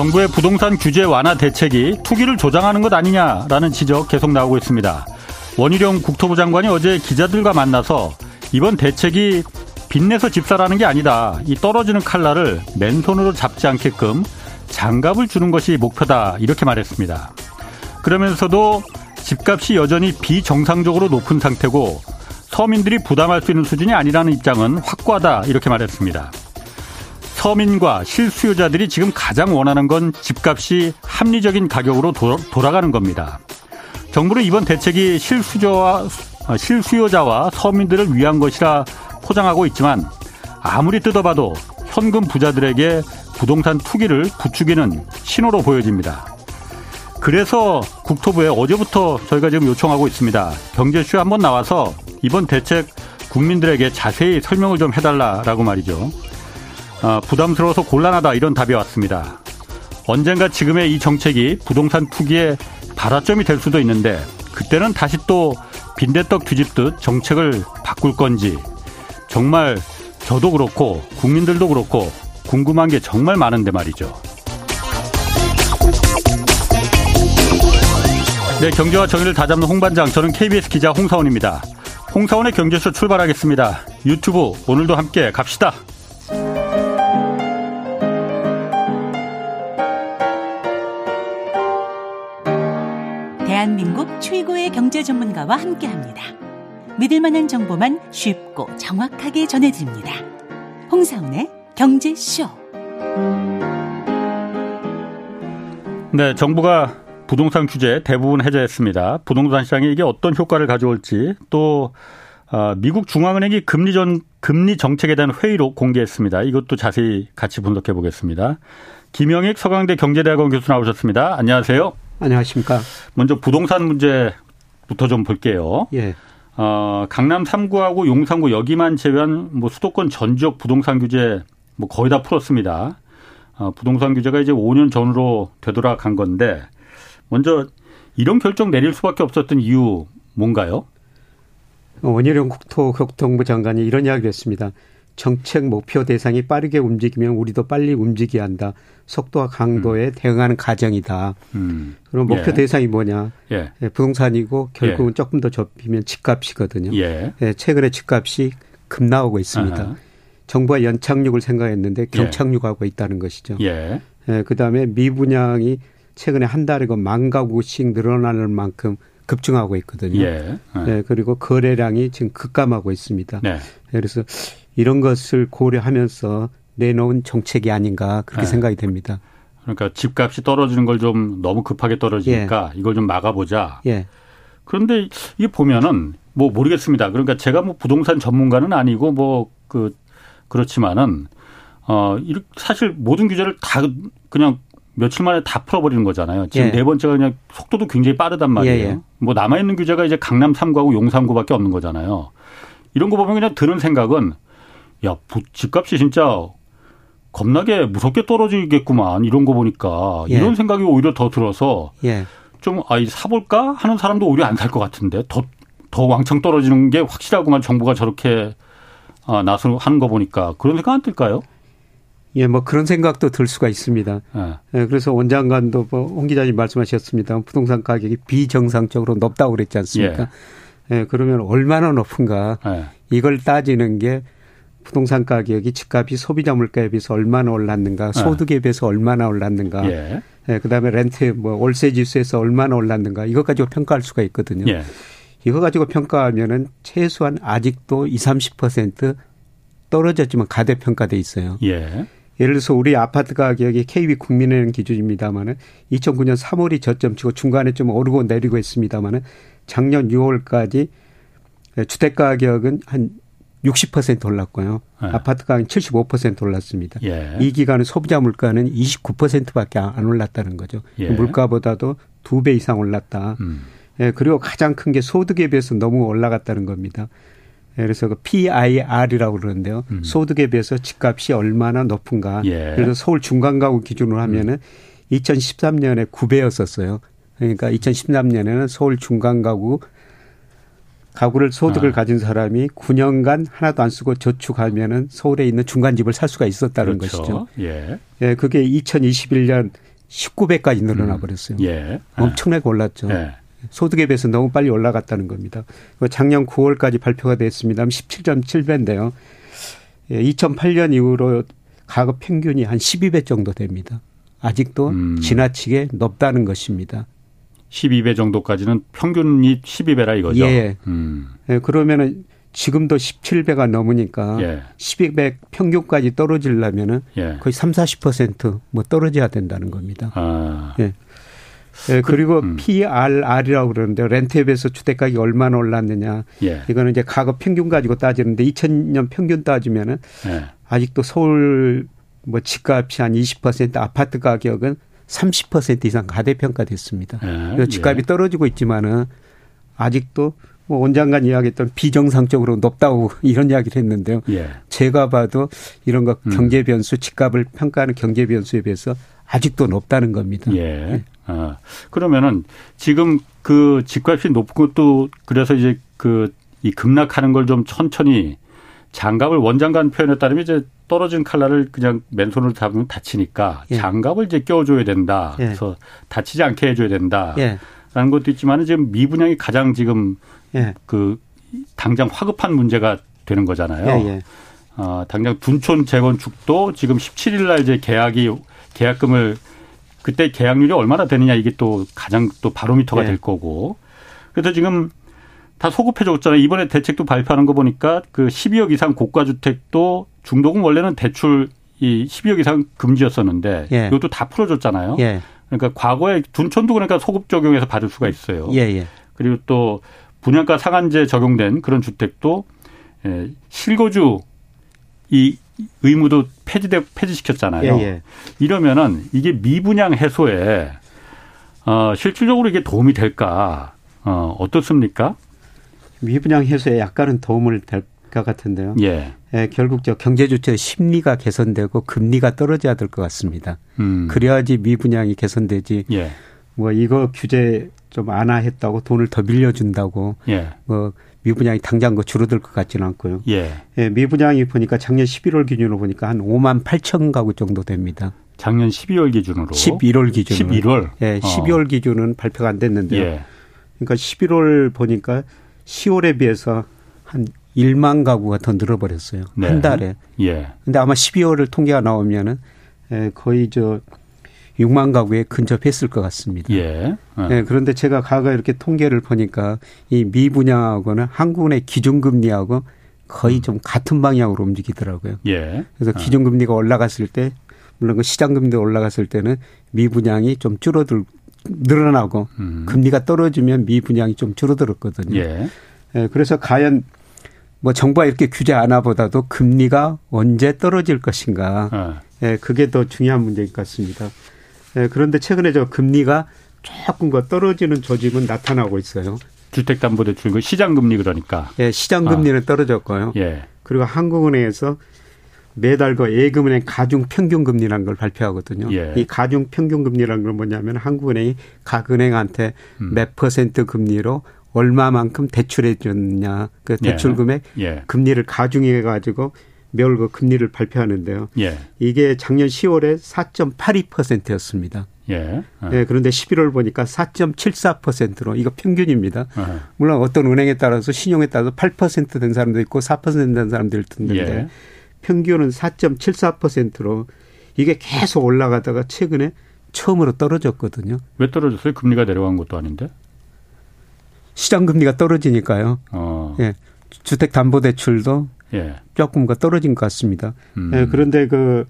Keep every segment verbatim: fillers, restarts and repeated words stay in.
정부의 부동산 규제 완화 대책이 투기를 조장하는 것 아니냐라는 지적 계속 나오고 있습니다. 원희룡 국토부 장관이 어제 기자들과 만나서 이번 대책이 빚내서 집 사라는 게 아니다. 이 떨어지는 칼날을 맨손으로 잡지 않게끔 장갑을 주는 것이 목표다. 이렇게 말했습니다. 그러면서도 집값이 여전히 비정상적으로 높은 상태고 서민들이 부담할 수 있는 수준이 아니라는 입장은 확고하다. 이렇게 말했습니다. 서민과 실수요자들이 지금 가장 원하는 건 집값이 합리적인 가격으로 도, 돌아가는 겁니다. 정부는 이번 대책이 실수요자와, 실수요자와 서민들을 위한 것이라 포장하고 있지만 아무리 뜯어봐도 현금 부자들에게 부동산 투기를 부추기는 신호로 보여집니다. 그래서 국토부에 어제부터 저희가 지금 요청하고 있습니다. 경제쇼에 한번 나와서 이번 대책 국민들에게 자세히 설명을 좀 해달라라고 말이죠. 아, 부담스러워서 곤란하다 이런 답이 왔습니다. 언젠가 지금의 이 정책이 부동산 투기의 발화점이 될 수도 있는데 그때는 다시 또 빈대떡 뒤집듯 정책을 바꿀 건지 정말 저도 그렇고 국민들도 그렇고 궁금한 게 정말 많은데 말이죠. 네, 경제와 정의를 다잡는 홍반장, 저는 케이비에스 기자 홍사훈입니다. 홍사훈의 경제쇼 출발하겠습니다. 유튜브 오늘도 함께 갑시다. 대한민국 최고의 경제 전문가와 함께합니다. 믿을만한 정보만 쉽고 정확하게 전해드립니다. 홍사훈의 경제쇼. 네, 정부가 부동산 규제 대부분 해제했습니다. 부동산 시장에 이게 어떤 효과를 가져올지, 또 미국 중앙은행이 금리 전 금리 정책에 대한 회의록 공개했습니다. 이것도 자세히 같이 분석해 보겠습니다. 김영익 서강대 경제대학원 교수 나오셨습니다. 안녕하세요. 안녕하십니까. 먼저 부동산 문제부터 좀 볼게요. 예. 어, 강남 삼 구하고 용산구 여기만 제외한 뭐 수도권 전 지역 부동산 규제 뭐 거의 다 풀었습니다. 어, 부동산 규제가 이제 오 년 전으로 되돌아간 건데, 먼저 이런 결정 내릴 수밖에 없었던 이유 뭔가요? 원희룡 국토교통부 장관이 이런 이야기를 했습니다. 정책 목표 대상이 빠르게 움직이면 우리도 빨리 움직여야 한다. 속도와 강도에 음. 대응하는 과정이다. 음. 그럼 목표 예. 대상이 뭐냐? 예. 부동산이고 결국은 예. 조금 더 좁히면 집값이거든요. 예. 예. 최근에 집값이 급나오고 있습니다. 아하. 정부가 연착륙을 생각했는데 경착륙하고 예. 있다는 것이죠. 예. 예. 그다음에 미분양이 최근에 한 달에 만 가구씩 늘어나는 만큼 급증하고 있거든요. 예. 예. 예. 그리고 거래량이 지금 급감하고 있습니다. 네. 그래서 이런 것을 고려하면서 내놓은 정책이 아닌가 그렇게 네. 생각이 됩니다. 그러니까 집값이 떨어지는 걸 좀 너무 급하게 떨어지니까 예. 이걸 좀 막아보자. 예. 그런데 이게 보면은 뭐 모르겠습니다. 그러니까 제가 뭐 부동산 전문가는 아니고 뭐 그 그렇지만은 어 사실 모든 규제를 다 그냥 며칠 만에 다 풀어버리는 거잖아요. 지금 예. 네 번째가 그냥 속도도 굉장히 빠르단 말이에요. 예. 뭐 남아있는 규제가 이제 강남 삼 구하고 용산구밖에 없는 거잖아요. 이런 거 보면 그냥 드는 생각은 야, 집값이 진짜 겁나게 무섭게 떨어지겠구만. 이런 거 보니까. 예. 이런 생각이 오히려 더 들어서 예. 좀 아, 사볼까 하는 사람도 오히려 안 살 것 같은데. 더, 더 왕창 떨어지는 게 확실하구만. 정부가 저렇게 아, 나서 하는 거 보니까. 그런 생각 안 들까요? 예, 뭐 그런 생각도 들 수가 있습니다. 예. 예, 그래서 원 장관도 뭐 홍 기자님 말씀하셨습니다. 부동산 가격이 비정상적으로 높다고 그랬지 않습니까? 예. 예, 그러면 얼마나 높은가. 예. 이걸 따지는 게 부동산 가격이 집값이 소비자 물가에 비해서 얼마나 올랐는가, 소득에 비해서 얼마나 올랐는가, 예. 예, 그다음에 렌트, 뭐 월세 지수에서 얼마나 올랐는가, 이것 가지고 평가할 수가 있거든요. 예. 이거 가지고 평가하면은 최소한 아직도 이십, 삼십 퍼센트 떨어졌지만 가대평가돼 있어요. 예. 예를 들어서 우리 아파트 가격이 케이비 국민은행 기준입니다마는 이천구 년 삼월이 저점치고 중간에 좀 오르고 내리고 했습니다마는 작년 유월까지 주택 가격은 한 육십 퍼센트 올랐고요. 네. 아파트 가격은 칠십오 퍼센트 올랐습니다. 예. 이 기간에 소비자 물가는 이십구 퍼센트밖에 안 올랐다는 거죠. 예. 물가보다도 두 배 이상 올랐다. 음. 예, 그리고 가장 큰 게 소득에 비해서 너무 올라갔다는 겁니다. 예, 그래서 그 피아이알이라고 그러는데요. 음. 소득에 비해서 집값이 얼마나 높은가. 예. 그래서 서울 중간가구 기준으로 하면은 음. 이천십삼 년에 구 배였었어요. 그러니까 이천십삼 년에는 서울 중간가구 가구를 소득을 아. 가진 사람이 구 년간 하나도 안 쓰고 저축하면은 서울에 있는 중간집을 살 수가 있었다는 그렇죠. 것이죠. 예. 예, 그게 이천이십일 년 십구 배까지 늘어나 버렸어요. 음. 예. 엄청나게 올랐죠. 예. 소득에 비해서 너무 빨리 올라갔다는 겁니다. 작년 구월까지 발표가 됐습니다. 십칠 점 칠 배인데요. 이천팔 년 이후로 가급 평균이 한 십이 배 정도 됩니다. 아직도 음. 지나치게 높다는 것입니다. 십이 배 정도까지는 평균이 십이 배라 이거죠. 예. 음. 그러면은 지금도 십칠 배가 넘으니까 예. 십이 배 평균까지 떨어지려면은 예. 거의 삼십, 사십 퍼센트 뭐 떨어져야 된다는 겁니다. 아. 예. 예, 그리고 그, 음. 피 알 알이라고 그러는데 렌트에 비해서 주택가격이 얼마나 올랐느냐. 예. 이거는 이제 가격 평균 가지고 따지는데 이천 년 평균 따지면은 예. 아직도 서울 뭐 집값이 한 이십 퍼센트, 아파트 가격은 삼십 퍼센트 이상 가대평가됐습니다. 예. 집값이 예. 떨어지고 있지만은 아직도 뭐 원장관 이야기했던 비정상적으로 높다고 이런 이야기를 했는데요. 예. 제가 봐도 이런 거 경제 변수, 집값을 평가하는 경제 변수에 비해서 아직도 높다는 겁니다. 예. 네. 아, 그러면은 지금 그 집값이 높고 또 그래서 이제 그 이 급락하는 걸 좀 천천히 장갑을 원장관 표현에 따르면 이제 떨어진 칼날을 그냥 맨손으로 잡으면 다치니까 예. 장갑을 이제 껴줘야 된다. 예. 그래서 다치지 않게 해줘야 된다. 예. 라는 것도 있지만 지금 미분양이 가장 지금 예. 그 당장 화급한 문제가 되는 거잖아요. 예, 예. 어, 당장 둔촌 재건축도 지금 십칠 일 날 이제 계약이 계약금을 그때 계약률이 얼마나 되느냐 이게 또 가장 또 바로미터가 예. 될 거고. 그래서 지금 다 소급해줬잖아요. 이번에 대책도 발표하는 거 보니까 그 십이억 이상 고가 주택도 중도금 원래는 대출 이 십이억 이상 금지였었는데 예. 이것도 다 풀어줬잖아요. 예. 그러니까 과거에 둔촌도 그러니까 소급 적용해서 받을 수가 있어요. 예예. 그리고 또 분양가 상한제 적용된 그런 주택도 실거주 이 의무도 폐지되, 폐지시켰잖아요. 예예. 이러면은 이게 미분양 해소에 어, 실질적으로 이게 도움이 될까? 어, 어떻습니까? 미분양 해소에 약간은 도움을 될 것 같은데요. 예. 예, 결국 저 경제주체의 심리가 개선되고 금리가 떨어져야 될 것 같습니다. 음. 그래야지 미분양이 개선되지. 예. 뭐 이거 규제 좀 안하했다고 돈을 더 밀려준다고. 예. 뭐 미분양이 당장 거 줄어들 것 같지는 않고요. 예. 예. 미분양이 보니까 작년 십일월 기준으로 보니까 한 오만 팔천 가구 정도 됩니다. 작년 십이월 기준으로. 십일월 기준으로. 십일월. 예. 십이월 어. 기준은 발표가 안 됐는데요. 예. 그러니까 십일월 보니까 시월에 비해서 한 일만 가구가 더 늘어버렸어요. 네. 한 달에. 예. 근데 아마 십이월을 통계가 나오면은 거의 저 육만 가구에 근접했을 것 같습니다. 예. 어. 네, 그런데 제가 과거 이렇게 통계를 보니까 이 미분양하고는 한국의 기준금리하고 거의 음. 좀 같은 방향으로 움직이더라고요. 예. 그래서 기준금리가 올라갔을 때 물론 그 시장금리도 올라갔을 때는 미분양이 좀 줄어들 늘어나고 음. 금리가 떨어지면 미분양이 좀 줄어들었거든요. 예. 네, 그래서 과연 뭐 정부가 이렇게 규제 안 하보다도 금리가 언제 떨어질 것인가. 어. 네, 그게 더 중요한 문제인 것 같습니다. 네, 그런데 최근에 저 금리가 조금 더 떨어지는 조짐은 나타나고 있어요. 주택담보대출 시장금리 그러니까. 예, 네, 시장금리는 어. 떨어졌고요. 예. 그리고 한국은행에서 매달 그 예금은행 가중평균금리라는 걸 발표하거든요. 예. 이 가중평균금리라는 건 뭐냐면 한국은행이 각 은행한테 음. 몇 퍼센트 금리로 얼마만큼 대출해 줬냐. 그 대출금액 예. 예. 금리를 가중해 가지고 매월 그 금리를 발표하는데요. 예. 이게 작년 시월에 사 점 팔이 퍼센트였습니다. 예. 어. 예. 그런데 십일월 보니까 사 점 칠사 퍼센트로 이거 평균입니다. 어. 물론 어떤 은행에 따라서 신용에 따라서 팔 퍼센트 된 사람도 있고 사 퍼센트 된 사람도 있는데 예. 평균은 사 점 칠사 퍼센트로 이게 계속 올라가다가 최근에 처음으로 떨어졌거든요. 왜 떨어졌어요? 금리가 내려간 것도 아닌데. 시장금리가 떨어지니까요. 어. 예. 주택담보대출도 예. 조금 떨어진 것 같습니다. 음. 예, 그런데 그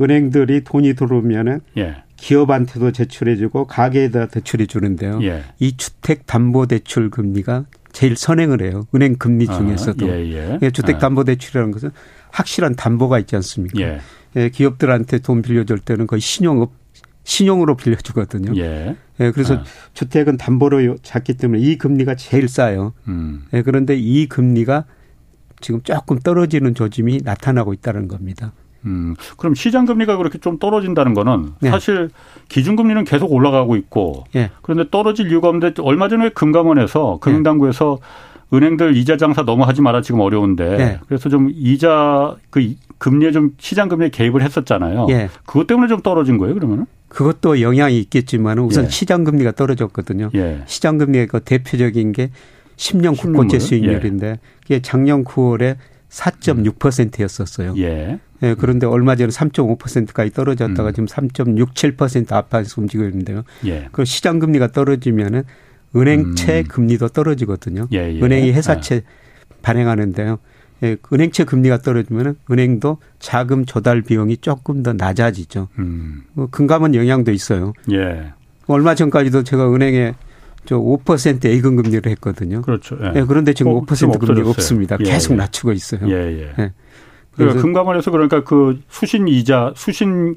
은행들이 돈이 들어오면은 예. 기업한테도 제출해주고 가게에다 대출해 주는데요. 예. 이 주택담보대출 금리가 제일 선행을 해요. 은행 금리 중에서도. 아, 예, 예. 주택담보대출이라는 것은 확실한 담보가 있지 않습니까? 예. 예, 기업들한테 돈 빌려줄 때는 거의 신용업, 신용으로 빌려주거든요. 예. 예, 그래서 아. 주택은 담보로 잡기 때문에 이 금리가 제일 싸요. 음. 예, 그런데 이 금리가 지금 조금 떨어지는 조짐이 나타나고 있다는 겁니다. 음, 그럼 시장금리가 그렇게 좀 떨어진다는 거는 네. 사실 기준금리는 계속 올라가고 있고 네. 그런데 떨어질 이유가 없는데 얼마 전에 금감원에서 금융당국에서 네. 은행들 이자 장사 너무 하지 마라 지금 어려운데 네. 그래서 좀 이자 그 금리에 좀 시장금리에 개입을 했었잖아요. 네. 그것 때문에 좀 떨어진 거예요 그러면은? 그것도 영향이 있겠지만 우선 예. 시장금리가 떨어졌거든요. 예. 시장금리의 그 대표적인 게 십 년 국고채 수익률인데 예. 그게 작년 구월에 사 점 육 퍼센트였었어요. 예. 예, 그런데 얼마 전에 삼 점 오 퍼센트까지 떨어졌다가 음. 지금 삼 점 육칠 퍼센트 안팎에서 움직이고 있는데요. 예. 그 시장금리가 떨어지면은 은행채 음. 금리도 떨어지거든요. 예, 예. 은행이 회사채 예. 발행하는데요. 예, 은행채 금리가 떨어지면은 은행도 자금 조달 비용이 조금 더 낮아지죠. 음. 금감원 영향도 있어요. 예. 얼마 전까지도 제가 은행에 저 오 퍼센트 예금 금리를 했거든요. 그렇죠. 예. 예, 그런데 지금 오 퍼센트 금리가 없어졌어요. 없습니다. 예, 계속 예. 낮추고 있어요. 예, 예. 예. 그러니까 금감원에서 그러니까 그 수신 이자, 수신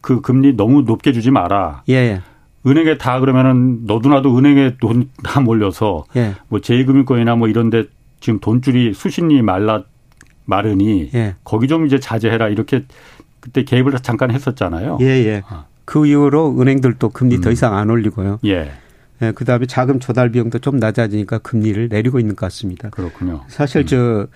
그 금리 너무 높게 주지 마라. 예. 은행에 다 그러면은 너도나도 은행에 돈 다 몰려서 예. 뭐 제이금융권이나 뭐 이런데 지금 돈줄이 수신이 말라 마르니 예. 거기 좀 이제 자제해라 이렇게 그때 개입을 잠깐 했었잖아요. 예예. 아. 그 이후로 은행들도 금리 음. 더 이상 안 올리고요. 예. 예. 그다음에 자금 조달 비용도 좀 낮아지니까 금리를 내리고 있는 것 같습니다. 그렇군요. 사실 음. 저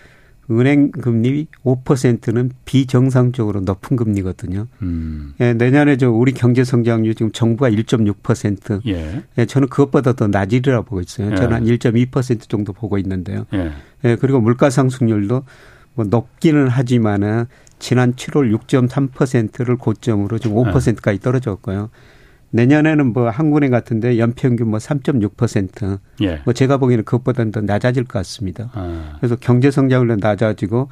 은행 금리 오 퍼센트는 비정상적으로 높은 금리거든요. 음. 예, 내년에 저 우리 경제 성장률 지금 정부가 일 점 육 퍼센트. 예. 예, 저는 그것보다 더 낮으리라 보고 있어요. 저는 예. 한 일 점 이 퍼센트 정도 보고 있는데요. 예. 예, 그리고 물가 상승률도 뭐 높기는 하지만은 지난 칠월 육 점 삼 퍼센트를 고점으로 지금 오 퍼센트까지 떨어졌고요. 내년에는 뭐 한국은행 같은데 연평균 뭐 삼 점 육 퍼센트. 예. 뭐 제가 보기에는 그것보다는 더 낮아질 것 같습니다. 아. 그래서 경제 성장률은 낮아지고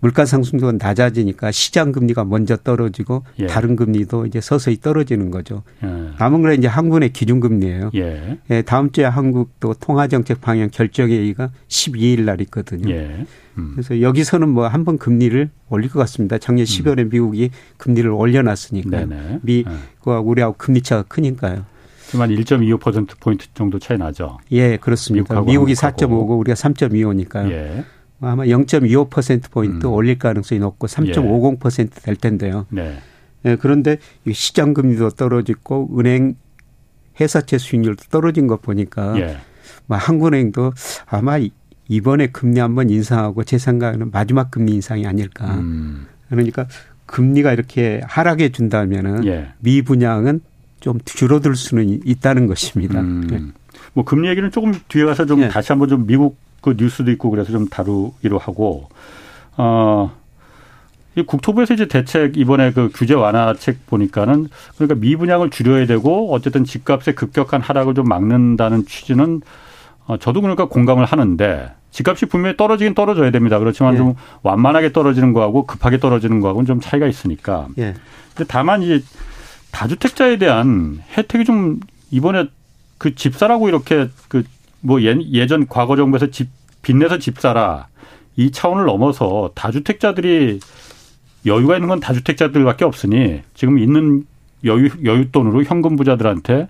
물가 상승도 낮아지니까 시장 금리가 먼저 떨어지고 예. 다른 금리도 이제 서서히 떨어지는 거죠. 예. 남은 건 이제 한국은행 기준 금리예요. 예. 예. 다음 주에 한국도 통화 정책 방향 결정회의가 십이일 날 있거든요. 예. 음. 그래서 여기서는 뭐 한 번 금리를 올릴 것 같습니다. 작년 십월에 음. 미국이 금리를 올려놨으니까요. 네네. 미국과 우리하고 금리 차가 크니까요. 하지만 일 점 이오 퍼센트 포인트 정도 차이 나죠. 예, 그렇습니다. 미국이 사 점 오고 우리가 삼 점 이오니까요. 예. 아마 영 점 이오 퍼센트 포인트 음. 올릴 가능성이 높고 삼 점 오공 퍼센트 될 텐데요. 네. 네, 그런데 시장금리도 떨어지고 은행 회사채 수익률도 떨어진 것 보니까 예. 한국은행도 아마 이번에 금리 한번 인상하고 제 생각에는 마지막 금리 인상이 아닐까. 음. 그러니까 금리가 이렇게 하락해 준다면 예. 미분양은 좀 줄어들 수는 있다는 것입니다. 음. 네. 뭐 금리 얘기는 조금 뒤에 가서 좀 예. 다시 한번 좀 미국 그 뉴스도 있고 그래서 좀 다루기로 하고, 어, 이 국토부에서 이제 대책 이번에 그 규제 완화책 보니까는 그러니까 미분양을 줄여야 되고 어쨌든 집값의 급격한 하락을 좀 막는다는 취지는 어, 저도 그러니까 공감을 하는데 집값이 분명히 떨어지긴 떨어져야 됩니다. 그렇지만 예. 좀 완만하게 떨어지는 거하고 급하게 떨어지는 거하고는 좀 차이가 있으니까. 예. 근데 다만 이제 다주택자에 대한 혜택이 좀 이번에 그 집사라고 이렇게 그 뭐 예전 과거 정부에서 집 빚내서 집 사라 이 차원을 넘어서 다주택자들이 여유가 있는 건 다주택자들밖에 없으니 지금 있는 여유 여윳돈으로 현금 부자들한테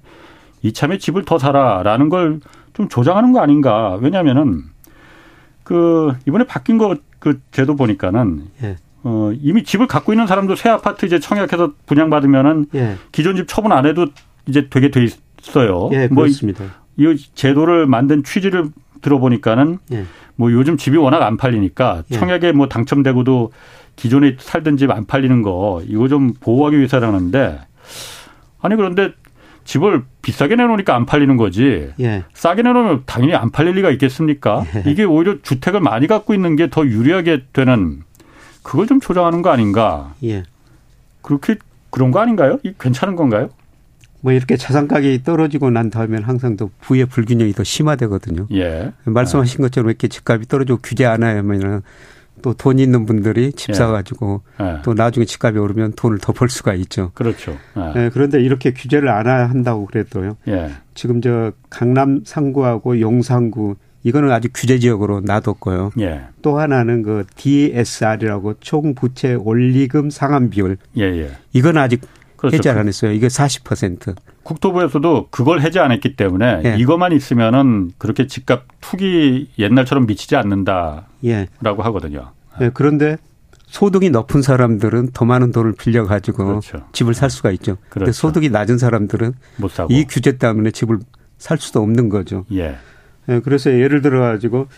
이참에 집을 더 사라라는 걸 좀 조장하는 거 아닌가. 왜냐하면은 그 이번에 바뀐 거 그 제도 보니까는 예. 어 이미 집을 갖고 있는 사람도 새 아파트 이제 청약해서 분양받으면은 예. 기존 집 처분 안 해도 이제 되게 돼 있어요. 예, 그렇습니다. 뭐 이 제도를 만든 취지를 들어보니까는 예. 뭐 요즘 집이 워낙 안 팔리니까 청약에 뭐 당첨되고도 기존에 살던 집 안 팔리는 거 이거 좀 보호하기 위해서라는데 아니 그런데 집을 비싸게 내놓으니까 안 팔리는 거지 예. 싸게 내놓으면 당연히 안 팔릴 리가 있겠습니까? 예. 이게 오히려 주택을 많이 갖고 있는 게 더 유리하게 되는 그걸 좀 조장하는 거 아닌가? 예. 그렇게 그런 거 아닌가요? 이게 괜찮은 건가요? 뭐 이렇게 자산 가격이 떨어지고 난 다음에는 항상 또 부의 불균형이 더 심화되거든요. 예. 말씀하신 것처럼 이렇게 집값이 떨어지고 규제 안 하면은 또 돈 있는 분들이 집 예. 사가지고 예. 또 나중에 집값이 오르면 돈을 더 벌 수가 있죠. 그렇죠. 예. 예. 그런데 이렇게 규제를 안 한다고 그래도요. 예. 지금 저 강남 상구하고 용산구 이거는 아직 규제 지역으로 놔뒀고요. 예. 또 하나는 그 디에스알이라고 총부채 원리금 상환 비율. 예예. 이건 아직 그렇죠. 해제 안 했어요. 이게 사십 퍼센트. 국토부에서도 그걸 해제 안 했기 때문에 예. 이것만 있으면은 그렇게 집값 투기 옛날처럼 미치지 않는다라고 예. 하거든요. 예. 그런데 소득이 높은 사람들은 더 많은 돈을 빌려가지고 그렇죠. 집을 살 수가 있죠. 그렇죠. 그런데 소득이 낮은 사람들은 못 사고. 이 규제 때문에 집을 살 수도 없는 거죠. 예. 예. 그래서 예를 들어 가지고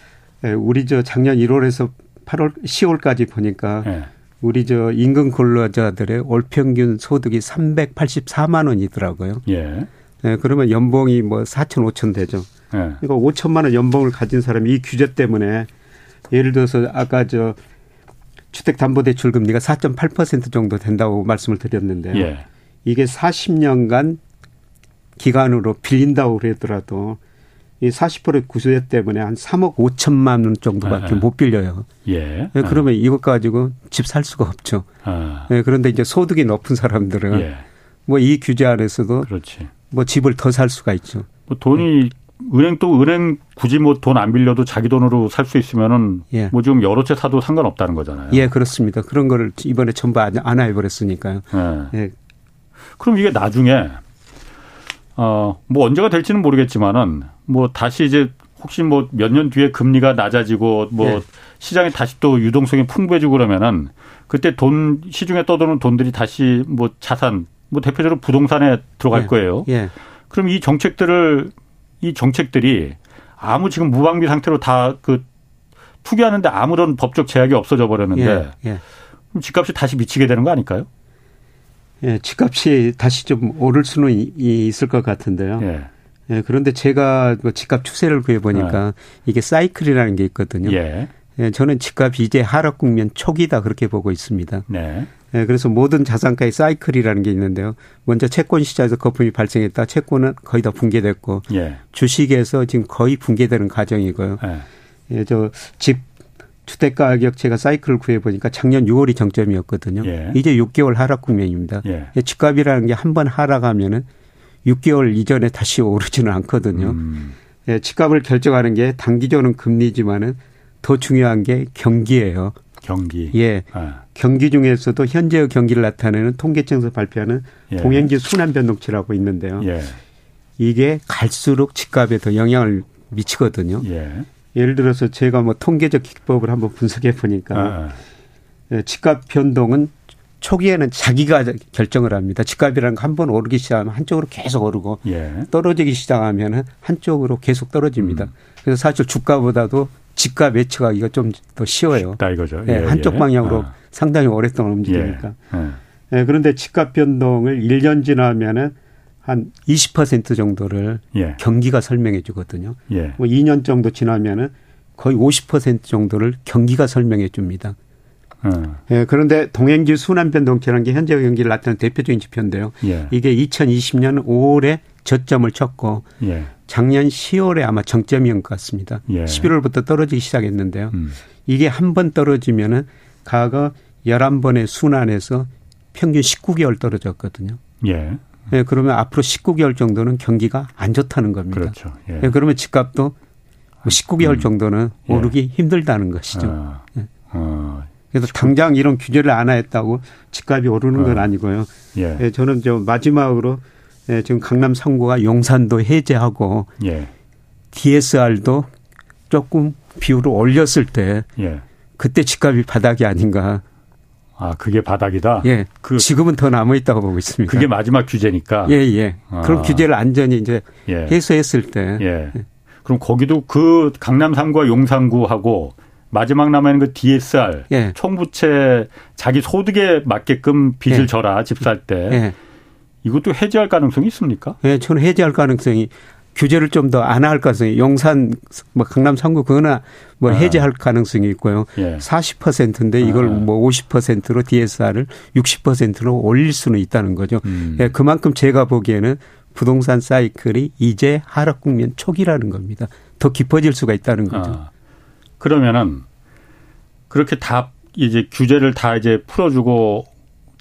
우리 저 작년 일월에서 팔월, 시월까지 보니까 예. 우리 저 임금 근로자들의 월 평균 소득이 삼백팔십사만 원이더라고요. 예. 네, 그러면 연봉이 뭐 사천, 오천 되죠. 예. 그러니까 오천만 원 연봉을 가진 사람이 이 규제 때문에 예를 들어서 아까 저 주택담보대출 금리가 사 점 팔 퍼센트 정도 된다고 말씀을 드렸는데 예. 이게 사십 년간 기간으로 빌린다고 그러더라도 이 사십 퍼센트 구세 때문에 한 삼억 오천만 원 정도밖에 아, 못 빌려요. 예. 예. 그러면 아. 이것 가지고 집 살 수가 없죠. 아. 예. 그런데 이제 소득이 높은 사람들은 예. 뭐 이 규제 안에서도 그렇지. 뭐 집을 더 살 수가 있죠. 뭐 돈이 예. 은행 또 은행 굳이 뭐 돈 안 빌려도 자기 돈으로 살 수 있으면은 예. 뭐 지금 여러 채 사도 상관없다는 거잖아요. 예, 그렇습니다. 그런 거를 이번에 전부 안, 안 해버렸으니까요. 예. 예. 그럼 이게 나중에 어, 뭐 언제가 될지는 모르겠지만은 뭐 다시 이제 혹시 뭐 몇 년 뒤에 금리가 낮아지고 뭐 예. 시장에 다시 또 유동성이 풍부해지고 그러면은 그때 돈 시중에 떠도는 돈들이 다시 뭐 자산 뭐 대표적으로 부동산에 들어갈 예. 거예요. 예. 그럼 이 정책들을 이 정책들이 아무 지금 무방비 상태로 다 그 투기하는데 아무런 법적 제약이 없어져 버렸는데 예. 예. 그럼 집값이 다시 미치게 되는 거 아닐까요? 예, 집값이 다시 좀 오를 수는 이, 이 있을 것 같은데요. 예. 예, 그런데 제가 집값 추세를 구해보니까 예. 이게 사이클이라는 게 있거든요. 예. 예, 저는 집값이 이제 하락 국면 초기다 그렇게 보고 있습니다. 네. 예, 그래서 모든 자산가의 사이클이라는 게 있는데요. 먼저 채권 시장에서 거품이 발생했다. 채권은 거의 다 붕괴됐고 예. 주식에서 지금 거의 붕괴되는 과정이고요. 예. 예, 저 집 주택 가격 제가 사이클을 구해보니까 작년 유월이 정점이었거든요. 예. 이제 육 개월 하락 국면입니다. 예. 집값이라는 게 한 번 하락하면은 육 개월 이전에 다시 오르지는 않거든요. 음. 예, 집값을 결정하는 게 단기적으로는 금리지만은 더 중요한 게 경기예요. 경기. 예. 아. 경기 중에서도 현재의 경기를 나타내는 통계청에서 발표하는 예. 동행지 순환 변동치라고 있는데요. 예. 이게 갈수록 집값에 더 영향을 미치거든요. 예. 예를 들어서 제가 뭐 통계적 기법을 한번 분석해 보니까 아. 집값 변동은 초기에는 자기가 결정을 합니다. 집값이라는 거 한 번 오르기 시작하면 한쪽으로 계속 오르고 예. 떨어지기 시작하면 한쪽으로 계속 떨어집니다. 음. 그래서 사실 주가보다도 집값 예측하기가 좀 더 쉬워요. 쉽다 이거죠. 예, 예. 한쪽 방향으로 아. 상당히 오랫동안 움직이니까. 예. 예. 예, 그런데 집값 변동을 일 년 지나면은 한 이십 퍼센트 정도를 예. 경기가 설명해 주거든요. 예. 뭐 이 년 정도 지나면은 거의 오십 퍼센트 정도를 경기가 설명해 줍니다. 음. 예, 그런데 동행지 순환 변동치라는 게 현재 경기를 나타내는 대표적인 지표인데요. 예. 이게 이천이십 년 오월에 저점을 쳤고 예. 작년 시월에 아마 정점인 것 같습니다. 예. 십일월부터 떨어지기 시작했는데요. 음. 이게 한 번 떨어지면은 과거 열한 번의 순환에서 평균 십구 개월 떨어졌거든요. 예. 예, 그러면 앞으로 십구 개월 정도는 경기가 안 좋다는 겁니다. 그렇죠. 예. 예, 그러면 집값도 십구 개월 음. 정도는 예. 오르기 힘들다는 것이죠. 아. 예. 아. 그래서 십구... 당장 이런 규제를 안 했다고 집값이 오르는 아. 건 아니고요. 예. 예, 저는 저 마지막으로 예, 지금 강남 삼 구가 용산도 해제하고 예. 디에스알도 조금 비율을 올렸을 때 예. 그때 집값이 바닥이 아닌가. 아, 그게 바닥이다? 예. 그 지금은 더 남아있다고 보고 있습니다. 그게 마지막 규제니까? 예, 예. 아. 그럼 규제를 안전히 이제 예. 해소했을 때. 예. 예. 그럼 거기도 그 강남 삼 구와 용산구하고 마지막 남아있는 그 디에스알, 예. 총부채 자기 소득에 맞게끔 빚을 예. 져라, 집 살 때. 예. 이것도 해제할 가능성이 있습니까? 예, 저는 해제할 가능성이. 규제를 좀 더 안 할 가능성이 용산, 뭐 강남 삼 구 그거나 뭐 해제할 가능성이 있고요. 예. 사십 퍼센트인데 이걸 뭐 오십 퍼센트로 디에스알을 육십 퍼센트로 올릴 수는 있다는 거죠. 음. 예, 그만큼 제가 보기에는 부동산 사이클이 이제 하락 국면 초기라는 겁니다. 더 깊어질 수가 있다는 거죠. 아. 그러면은 그렇게 다 이제 규제를 다 이제 풀어주고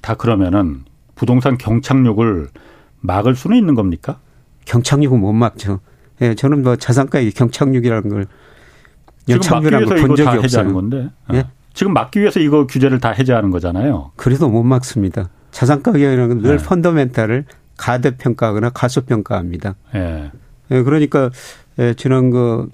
다 그러면은 부동산 경착륙을 막을 수는 있는 겁니까? 경착륙은 못 막죠. 예, 저는 뭐 자산가의 경착륙이라는 걸 연착륙이라는 걸 본 적이 없어요. 건데. 예? 지금 막기 위해서 이거 규제를 다 해제하는 거잖아요. 그래도 못 막습니다. 자산가격이라는 건 늘 예. 펀더멘탈을 가대평가하거나 가소평가합니다. 예. 예, 그러니까 예, 지난 그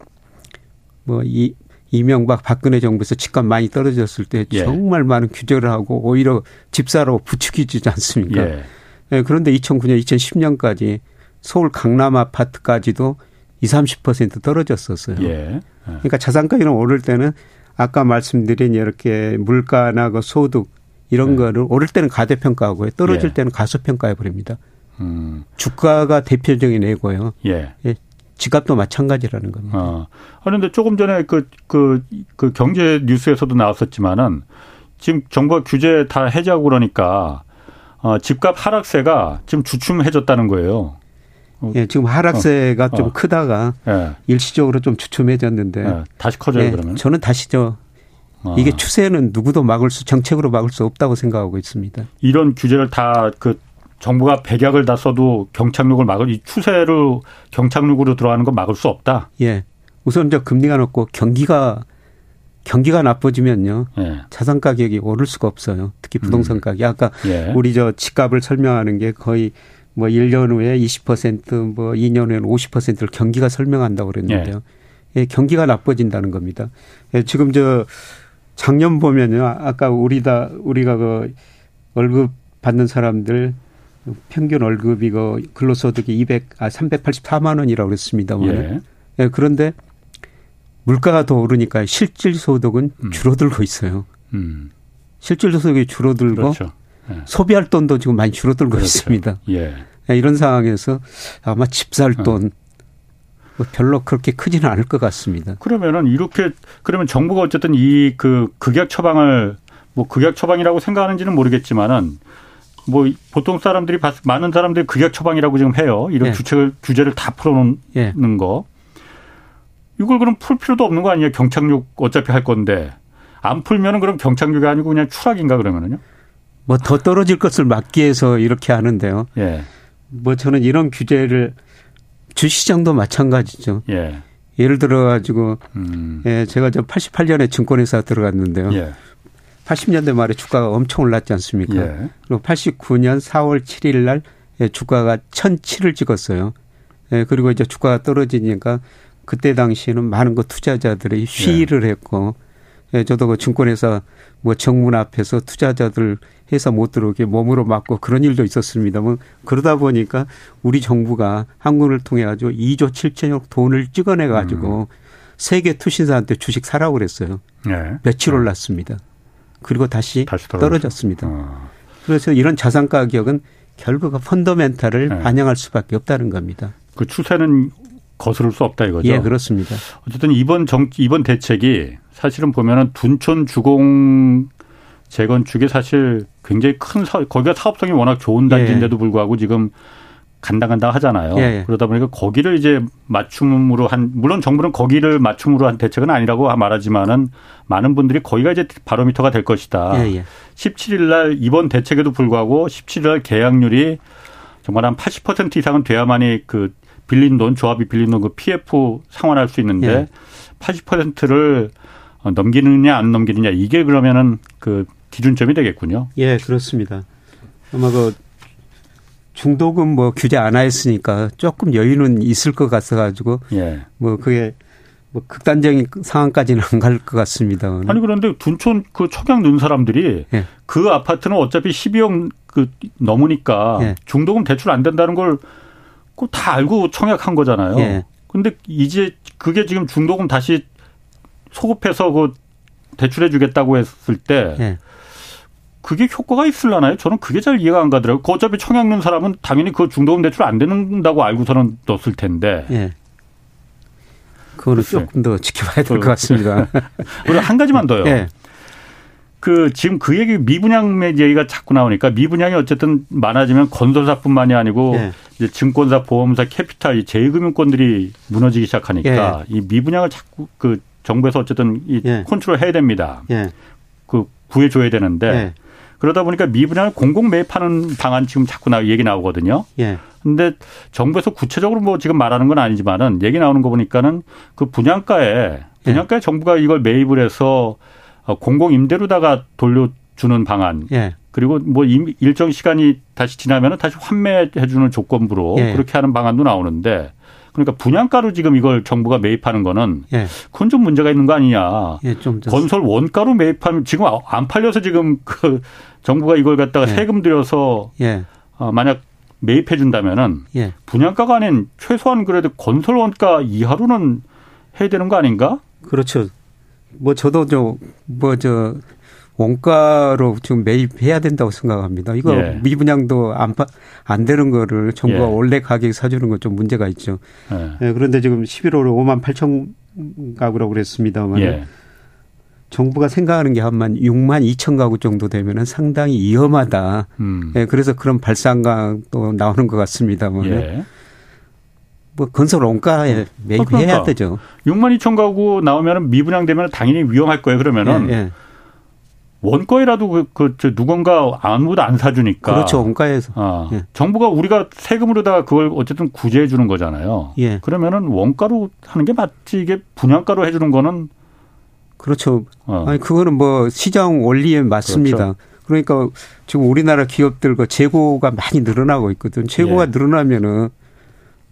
뭐 이 이명박 박근혜 정부에서 집값 많이 떨어졌을 때 예. 정말 많은 규제를 하고 오히려 집사로 부추기지 않습니까? 예. 예, 그런데 이천구 년, 이천십 년까지 서울 강남 아파트까지도 이십, 삼십 퍼센트 떨어졌었어요. 예. 그러니까 자산가율이 오를 때는 아까 말씀드린 이렇게 물가나 그 소득 이런 네. 거를 오를 때는 과대평가하고 떨어질 예. 때는 과소평가해버립니다. 음. 주가가 대표적인 예고요. 예. 예. 집값도 마찬가지라는 겁니다. 어. 그런데 조금 전에 그, 그, 그 경제 뉴스에서도 나왔었지만은 지금 정부가 규제 다 해제하고 그러니까 어, 집값 하락세가 지금 주춤해졌다는 거예요. 예, 지금 하락세가 어. 좀 어. 크다가 예. 일시적으로 좀 주춤해졌는데 예. 다시 커져요. 예, 그러면 저는 다시 저 아. 이게 추세는 누구도 막을 수 정책으로 막을 수 없다고 생각하고 있습니다. 이런 규제를 다 그 정부가 백약을 다 써도 경착륙을 막을 이 추세를 경착륙으로 들어가는 건 막을 수 없다. 예, 우선 저 금리가 높고 경기가 경기가 나빠지면요 예. 자산 가격이 오를 수가 없어요. 특히 부동산 음. 가격. 아까 예. 우리 저 집값을 설명하는 게 거의 뭐 일 년 후에 이십 퍼센트, 뭐 이 년 후에는 오십 퍼센트를 경기가 설명한다고 그랬는데요. 예. 예, 경기가 나빠진다는 겁니다. 예, 지금 저 작년 보면요, 아까 우리다 우리가 그 월급 받는 사람들 평균 월급이 그 근로소득이 이백, 아 삼백팔십사만 원이라고 그랬습니다만, 예. 예, 그런데 물가가 더 오르니까 실질 소득은 음. 줄어들고 있어요. 음. 실질 소득이 줄어들고. 그렇죠. 네. 소비할 돈도 지금 많이 줄어들고 그렇죠. 있습니다. 예. 이런 상황에서 아마 집 살 돈 뭐 별로 그렇게 크지는 않을 것 같습니다. 그러면은 이렇게 그러면 정부가 어쨌든 이 그 극약 처방을 뭐 극약 처방이라고 생각하는지는 모르겠지만은 뭐 보통 사람들이 많은 사람들이 극약 처방이라고 지금 해요. 이런 예. 규제를 규제를 다 풀어놓는 예. 거. 이걸 그럼 풀 필요도 없는 거 아니에요? 경착륙 어차피 할 건데 안 풀면은 그럼 경착륙이 아니고 그냥 추락인가 그러면은요? 뭐 더 떨어질 것을 막기 위해서 이렇게 하는데요. 예. 뭐 저는 이런 규제를 주시장도 마찬가지죠. 예. 예를 들어 가지고 음. 예, 제가 저 팔십팔 년에 증권회사 들어갔는데요. 예. 팔십 년대 말에 주가가 엄청 올랐지 않습니까? 예. 그리고 팔십구 년 사월 칠일 날 예, 주가가 천칠을 찍었어요. 예, 그리고 이제 주가가 떨어지니까 그때 당시에는 많은 그 투자자들이 시위를 예. 했고 예, 저도 그 증권회사 뭐 정문 앞에서 투자자들 회사 못 들어오게 몸으로 막고 그런 일도 있었습니다만 그러다 보니까 우리 정부가 한국을 통해 가지고 이조 칠천억 돈을 찍어내 가지고 음. 세계 투신사한테 주식 사라고 그랬어요. 네. 며칠 네. 올랐습니다. 그리고 다시, 다시 떨어졌습니다. 어. 그래서 이런 자산 가격은 결국은 펀더멘탈을 네. 반영할 수밖에 없다는 겁니다. 그 추세는 거스를 수 없다 이거죠. 예, 그렇습니다. 어쨌든 이번 정 이번 대책이 사실은 보면은 둔촌 주공 재건축이 사실 굉장히 큰 사, 거기가 사업성이 워낙 좋은 단지인데도 예. 불구하고 지금 간당간당 하잖아요. 예. 그러다 보니까 거기를 이제 맞춤으로 한 물론 정부는 거기를 맞춤으로 한 대책은 아니라고 말하지만은 많은 분들이 거기가 이제 바로미터가 될 것이다. 예. 십칠 일 날 이번 대책에도 불구하고 십칠 일 날 계약률이 정말 한 팔십 퍼센트 이상은 돼야만이 그 빌린 돈, 조합이 빌린 돈 그 피에프 상환할 수 있는데 예. 팔십 퍼센트를 넘기느냐 안 넘기느냐 이게 그러면은 그 기준점이 되겠군요. 예, 그렇습니다. 아마 그 중도금 뭐 규제 안 했으니까 조금 여유는 있을 것 같아 가지고 예. 뭐 그게 뭐 극단적인 상황까지는 안 갈 것 같습니다. 오늘. 아니 그런데 둔촌 그 청약 넣은 사람들이 예. 그 아파트는 어차피 십이억 그 넘으니까 예. 중도금 대출 안 된다는 걸 그 다 알고 청약한 거잖아요. 예. 근데 이제 그게 지금 중도금 다시 소급해서 그 대출해 주겠다고 했을 때 예. 그게 효과가 있으려나요? 저는 그게 잘 이해가 안 가더라고요. 그 어차피 청약 넣은 사람은 당연히 그 중도금 대출 안 된다고 알고서는 넣었을 텐데. 예. 그거는 조금 더 지켜봐야 될 것 같습니다. 그리고 한 가지만 더요. 예. 그 지금 그 얘기 미분양의 얘기가 자꾸 나오니까 미분양이 어쨌든 많아지면 건설사뿐만이 아니고 예. 이제 증권사, 보험사, 캐피탈, 제이금융권들이 무너지기 시작하니까 예. 이 미분양을 자꾸 그 정부에서 어쨌든 이 예. 컨트롤 해야 됩니다. 예. 그 구해줘야 되는데 예. 그러다 보니까 미분양을 공공 매입하는 방안 지금 자꾸 나 얘기 나오거든요. 그런데 예. 정부에서 구체적으로 뭐 지금 말하는 건 아니지만은 얘기 나오는 거 보니까는 그 분양가에 분양가에 예. 정부가 이걸 매입을 해서 공공 임대로다가 돌려주는 방안. 예. 그리고 뭐 일정 시간이 다시 지나면은 다시 환매해주는 조건부로 예. 그렇게 하는 방안도 나오는데 그러니까 분양가로 지금 이걸 정부가 매입하는 거는 예. 그건 좀 문제가 있는 거 아니냐. 예, 좀 건설 원가로 매입하면 지금 안 팔려서 지금 그 정부가 이걸 갖다가 예. 세금 들여서 예. 어, 만약 매입해준다면은 예. 분양가가 아닌 최소한 그래도 건설 원가 이하로는 해야 되는 거 아닌가? 그렇죠. 뭐 저도 저 뭐 저 원가로 지금 매입해야 된다고 생각합니다. 이거 예. 미분양도 안, 안 되는 거를 정부가 예. 원래 가격에 사주는 건 좀 문제가 있죠. 예. 예, 그런데 지금 십일월에 오만 팔천 가구라고 그랬습니다만 예. 정부가 생각하는 게 한만 육만 이천 가구 정도 되면 상당히 위험하다. 음. 예, 그래서 그런 발상각도 나오는 것 같습니다만. 예. 뭐 건설 원가에 매입해야 그러니까. 되죠. 육만 이천 가구 나오면 미분양되면 당연히 위험할 거예요. 그러면은. 예, 예. 원가라도 그, 그 저 누군가 아무도 안 사주니까. 그렇죠. 원가에서. 아, 예. 정부가 우리가 세금으로다가 그걸 어쨌든 구제해 주는 거잖아요. 예. 그러면은 원가로 하는 게 맞지 이게 분양가로 해 주는 거는. 그렇죠. 어. 아니 그거는 뭐 시장 원리에 맞습니다. 그렇죠. 그러니까 지금 우리나라 기업들과 재고가 많이 늘어나고 있거든. 재고가 예. 늘어나면은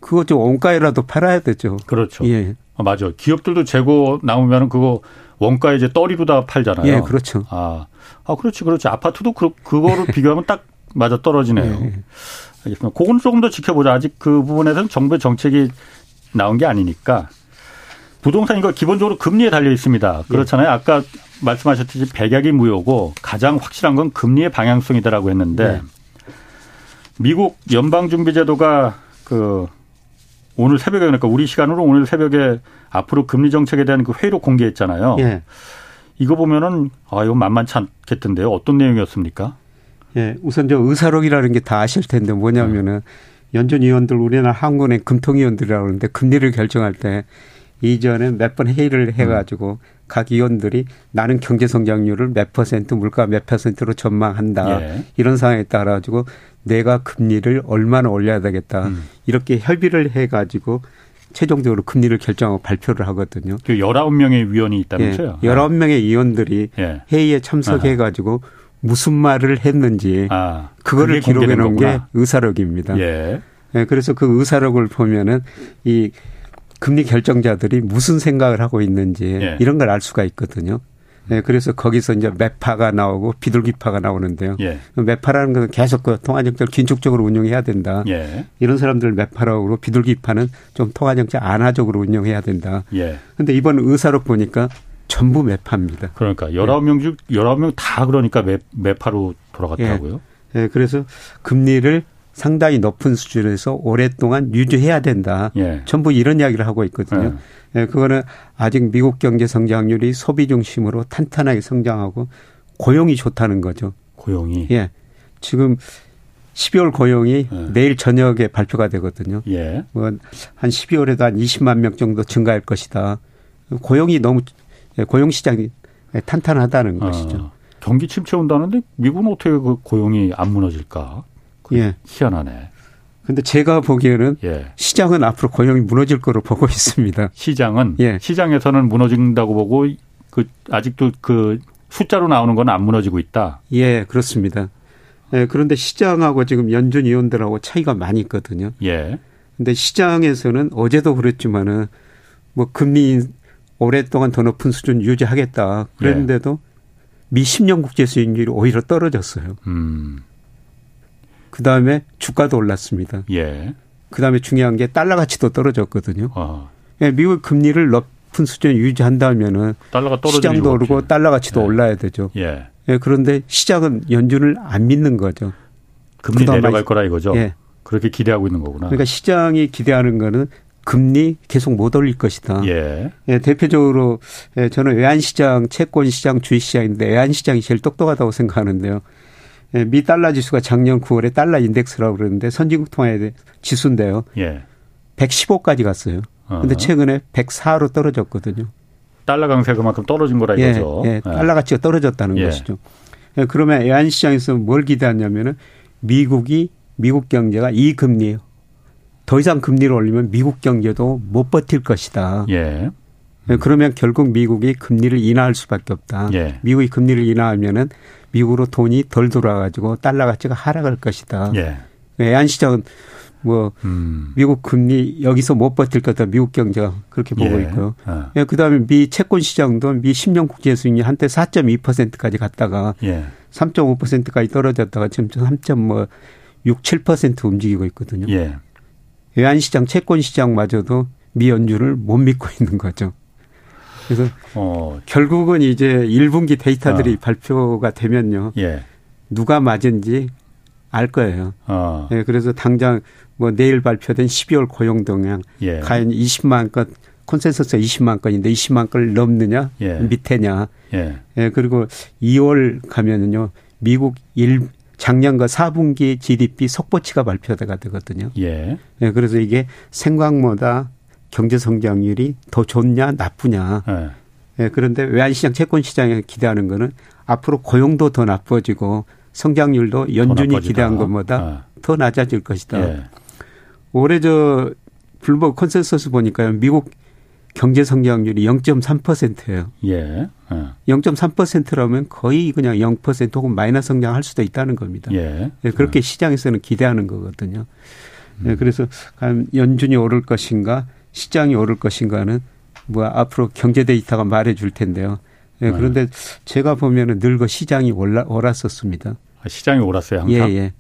그거 좀 원가에라도 팔아야 되죠. 그렇죠. 예. 아, 맞아요. 기업들도 재고 나오면은 그거. 원가에 이제 떨이로 다 팔잖아요. 예, 그렇죠. 아, 아 그렇지, 그렇지. 아파트도 그, 그거로 비교하면 딱 맞아 떨어지네요. 예. 알겠습니다. 그건 조금 더 지켜보자. 아직 그 부분에서는 정부의 정책이 나온 게 아니니까. 부동산 이거 기본적으로 금리에 달려 있습니다. 그렇잖아요. 예. 아까 말씀하셨듯이 백약이 무효고 가장 확실한 건 금리의 방향성이다라고 했는데 예. 미국 연방준비제도가 그 오늘 새벽에 그러니까 우리 시간으로 오늘 새벽에 앞으로 금리 정책에 대한 그 회의록 공개했잖아요. 예. 이거 보면은 아 이거 만만치 않겠던데요. 어떤 내용이었습니까? 예, 우선 저 의사록이라는 게 다 아실 텐데 뭐냐면은 연준 위원들 우리나라 한국은행 금통위원들이라고 하는데 금리를 결정할 때 이전에 몇 번 회의를 해가지고 음. 각 위원들이 나는 경제 성장률을 몇 퍼센트 물가 몇 퍼센트로 전망한다. 예. 이런 상황에 따라 가지고 내가 금리를 얼마나 올려야 되겠다. 음. 이렇게 협의를 해가지고 최종적으로 금리를 결정하고 발표를 하거든요. 그 열아홉 명의 위원이 있다면서요? 예. 열아홉 명의 위원들이 예. 회의에 참석해가지고 무슨 말을 했는지 아, 그거를 기록해 놓은 거구나. 게 의사록입니다. 예. 예. 그래서 그 의사록을 보면은 이 금리 결정자들이 무슨 생각을 하고 있는지 예. 이런 걸 알 수가 있거든요. 예, 그래서 거기서 이제 매파가 나오고 비둘기파가 나오는데요. 예. 매파라는 것은 계속 그 통화정책을 긴축적으로 운영해야 된다. 예. 이런 사람들 매파라고 그러고 비둘기파는 좀 통화정책 안화적으로 운영해야 된다. 그런데 예. 이번 의사록 보니까 전부 매파입니다. 그러니까 열아홉 명 중 열아홉 명 다 그러니까 매, 매파로 돌아갔다고요? 예. 예, 그래서 금리를 상당히 높은 수준에서 오랫동안 유지해야 된다. 예. 전부 이런 이야기를 하고 있거든요. 예. 예, 그거는 아직 미국 경제 성장률이 소비 중심으로 탄탄하게 성장하고 고용이 좋다는 거죠. 고용이. 예. 지금 십이월 고용이 예. 내일 저녁에 발표가 되거든요. 예. 뭐 한 십이월에도 한 이십만 명 정도 증가할 것이다. 고용이 너무 고용 시장이 탄탄하다는 아, 것이죠. 경기 침체 온다는데 미국은 어떻게 그 고용이 안 무너질까? 예. 희한하네. 근데 제가 보기에는 예. 시장은 앞으로 고용이 무너질 거로 보고 있습니다. 시장은? 예. 시장에서는 무너진다고 보고 그 아직도 그 숫자로 나오는 건 안 무너지고 있다? 예, 그렇습니다. 예, 그런데 시장하고 지금 연준 위원들하고 차이가 많이 있거든요. 예. 근데 시장에서는 어제도 그랬지만은 뭐 금리 오랫동안 더 높은 수준 유지하겠다. 그랬는데도 예. 미 십 년 국제 수익률이 오히려 떨어졌어요. 음. 그다음에 주가도 올랐습니다. 예. 그다음에 중요한 게 달러 가치도 떨어졌거든요. 아. 예, 미국 금리를 높은 수준에 유지한다면은 달러가 시장도 오르고 없지. 달러 가치도 예. 올라야 되죠. 예. 예. 그런데 시장은 연준을 안 믿는 거죠. 금리 내려갈 거라 이거죠. 예. 그렇게 기대하고 있는 거구나. 그러니까 시장이 기대하는 거는 금리 계속 못 올릴 것이다. 예. 예, 대표적으로 예, 저는 외환시장, 채권시장, 주식시장인데 외환시장이 제일 똑똑하다고 생각하는데요. 미 달러 지수가 작년 구월에 달러 인덱스라고 그러는데 선진국 통화의 지수인데요. 예. 백십오까지 갔어요. 그런데 최근에 백사로 떨어졌거든요. 달러 강세가 그만큼 떨어진 거라 이거죠. 예. 예. 달러 가치가 떨어졌다는 예. 것이죠. 그러면 외환시장에서 뭘 기대하냐면은 미국이 미국 경제가 이 금리 더 이상 금리를 올리면 미국 경제도 못 버틸 것이다. 예. 음. 그러면 결국 미국이 금리를 인하할 수밖에 없다. 예. 미국이 금리를 인하하면은 미국으로 돈이 덜 돌아가지고 달러 가치가 하락할 것이다. 예. 외환시장은 뭐 음. 미국 금리 여기서 못 버틸 거다. 미국 경제가 그렇게 보고 예. 있고요. 아. 예, 그다음에 미 채권시장도 미 십 년 국제 수익률이 한때 사 점 이 퍼센트까지 갔다가 예. 삼 점 오 퍼센트까지 떨어졌다가 지금 삼 점 육칠 퍼센트 움직이고 있거든요. 예. 외환시장 채권시장마저도 미 연준을 못 믿고 있는 거죠. 그래서 어. 결국은 이제 일 분기 데이터들이 어. 발표가 되면요. 예. 누가 맞은지 알 거예요. 어. 예, 그래서 당장 뭐 내일 발표된 십이월 고용 동향. 예. 과연 이십만 건 콘센서스가 이십만 건인데 이십만 건을 넘느냐 예. 밑에냐. 예. 예, 그리고 이월 가면은요. 미국 일 작년과 사분기 지디피 속보치가 발표가 되거든요. 예. 예, 그래서 이게 생각보다 경제 성장률이 더 좋냐 나쁘냐. 예. 예, 그런데 외환시장 채권시장에 기대하는 거는 앞으로 고용도 더 나빠지고 성장률도 연준이 기대한 것보다 예. 더 낮아질 것이다. 예. 올해 저 블룸버그 컨센서스 보니까요. 미국 경제 성장률이 영 점 삼 퍼센트예요. 예. 어. 영 점 삼 퍼센트라면 거의 그냥 영 퍼센트 혹은 마이너스 성장할 수도 있다는 겁니다. 예. 그렇게 어. 시장에서는 기대하는 거거든요. 음. 예, 그래서 과연 연준이 오를 것인가 시장이 오를 것인가는 뭐 앞으로 경제 데이터가 말해 줄 텐데요. 예, 그런데 어. 제가 보면은 늙어 시장이 올라, 올랐었습니다. 아, 시장이 올랐어요, 항상? 예, 예.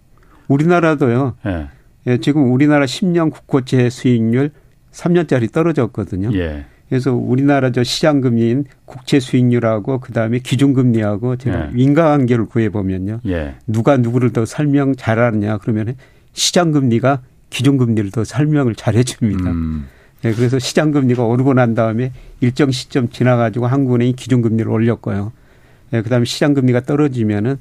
우리나라도요. 예. 예, 지금 우리나라 십 년 국고채 수익률 삼 년짜리 떨어졌거든요. 예. 그래서 우리나라 저 시장금리인 국채 수익률하고 그다음에 기준금리하고 제가 예. 인과관계를 구해보면요. 예. 누가 누구를 더 설명 잘하느냐 그러면 시장금리가 기준금리를 더 설명을 잘해 줍니다. 음. 예, 그래서 시장금리가 오르고 난 다음에 일정 시점 지나가지고 한국은행이 기준금리를 올렸고요. 예, 그다음에 시장금리가 떨어지면은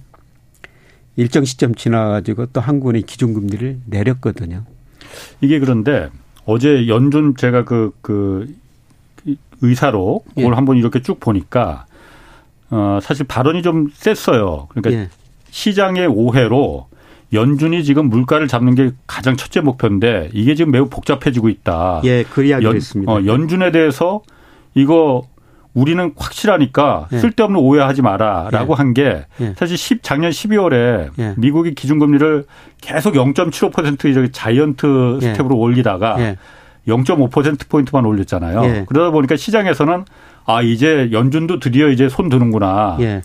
일정 시점 지나가지고 또 한국은행이 기준금리를 내렸거든요. 이게 그런데 어제 연준 제가 그, 그 의사록 예. 오늘 한번 이렇게 쭉 보니까 어, 사실 발언이 좀 셌어요. 그러니까 예. 시장의 오해로 연준이 지금 물가를 잡는 게 가장 첫째 목표인데 이게 지금 매우 복잡해지고 있다. 예, 그 이야기를 했습니다. 어, 연준에 대해서 이거 우리는 확실하니까 예. 쓸데없는 오해하지 마라라고 예. 한 게 사실 작년 십이월에 예. 미국이 기준금리를 계속 영 점 칠오 퍼센트 자이언트 예. 스텝으로 올리다가 예. 영 점 오 퍼센트포인트만 올렸잖아요. 예. 그러다 보니까 시장에서는 아, 이제 연준도 드디어 이제 손 드는구나. 예.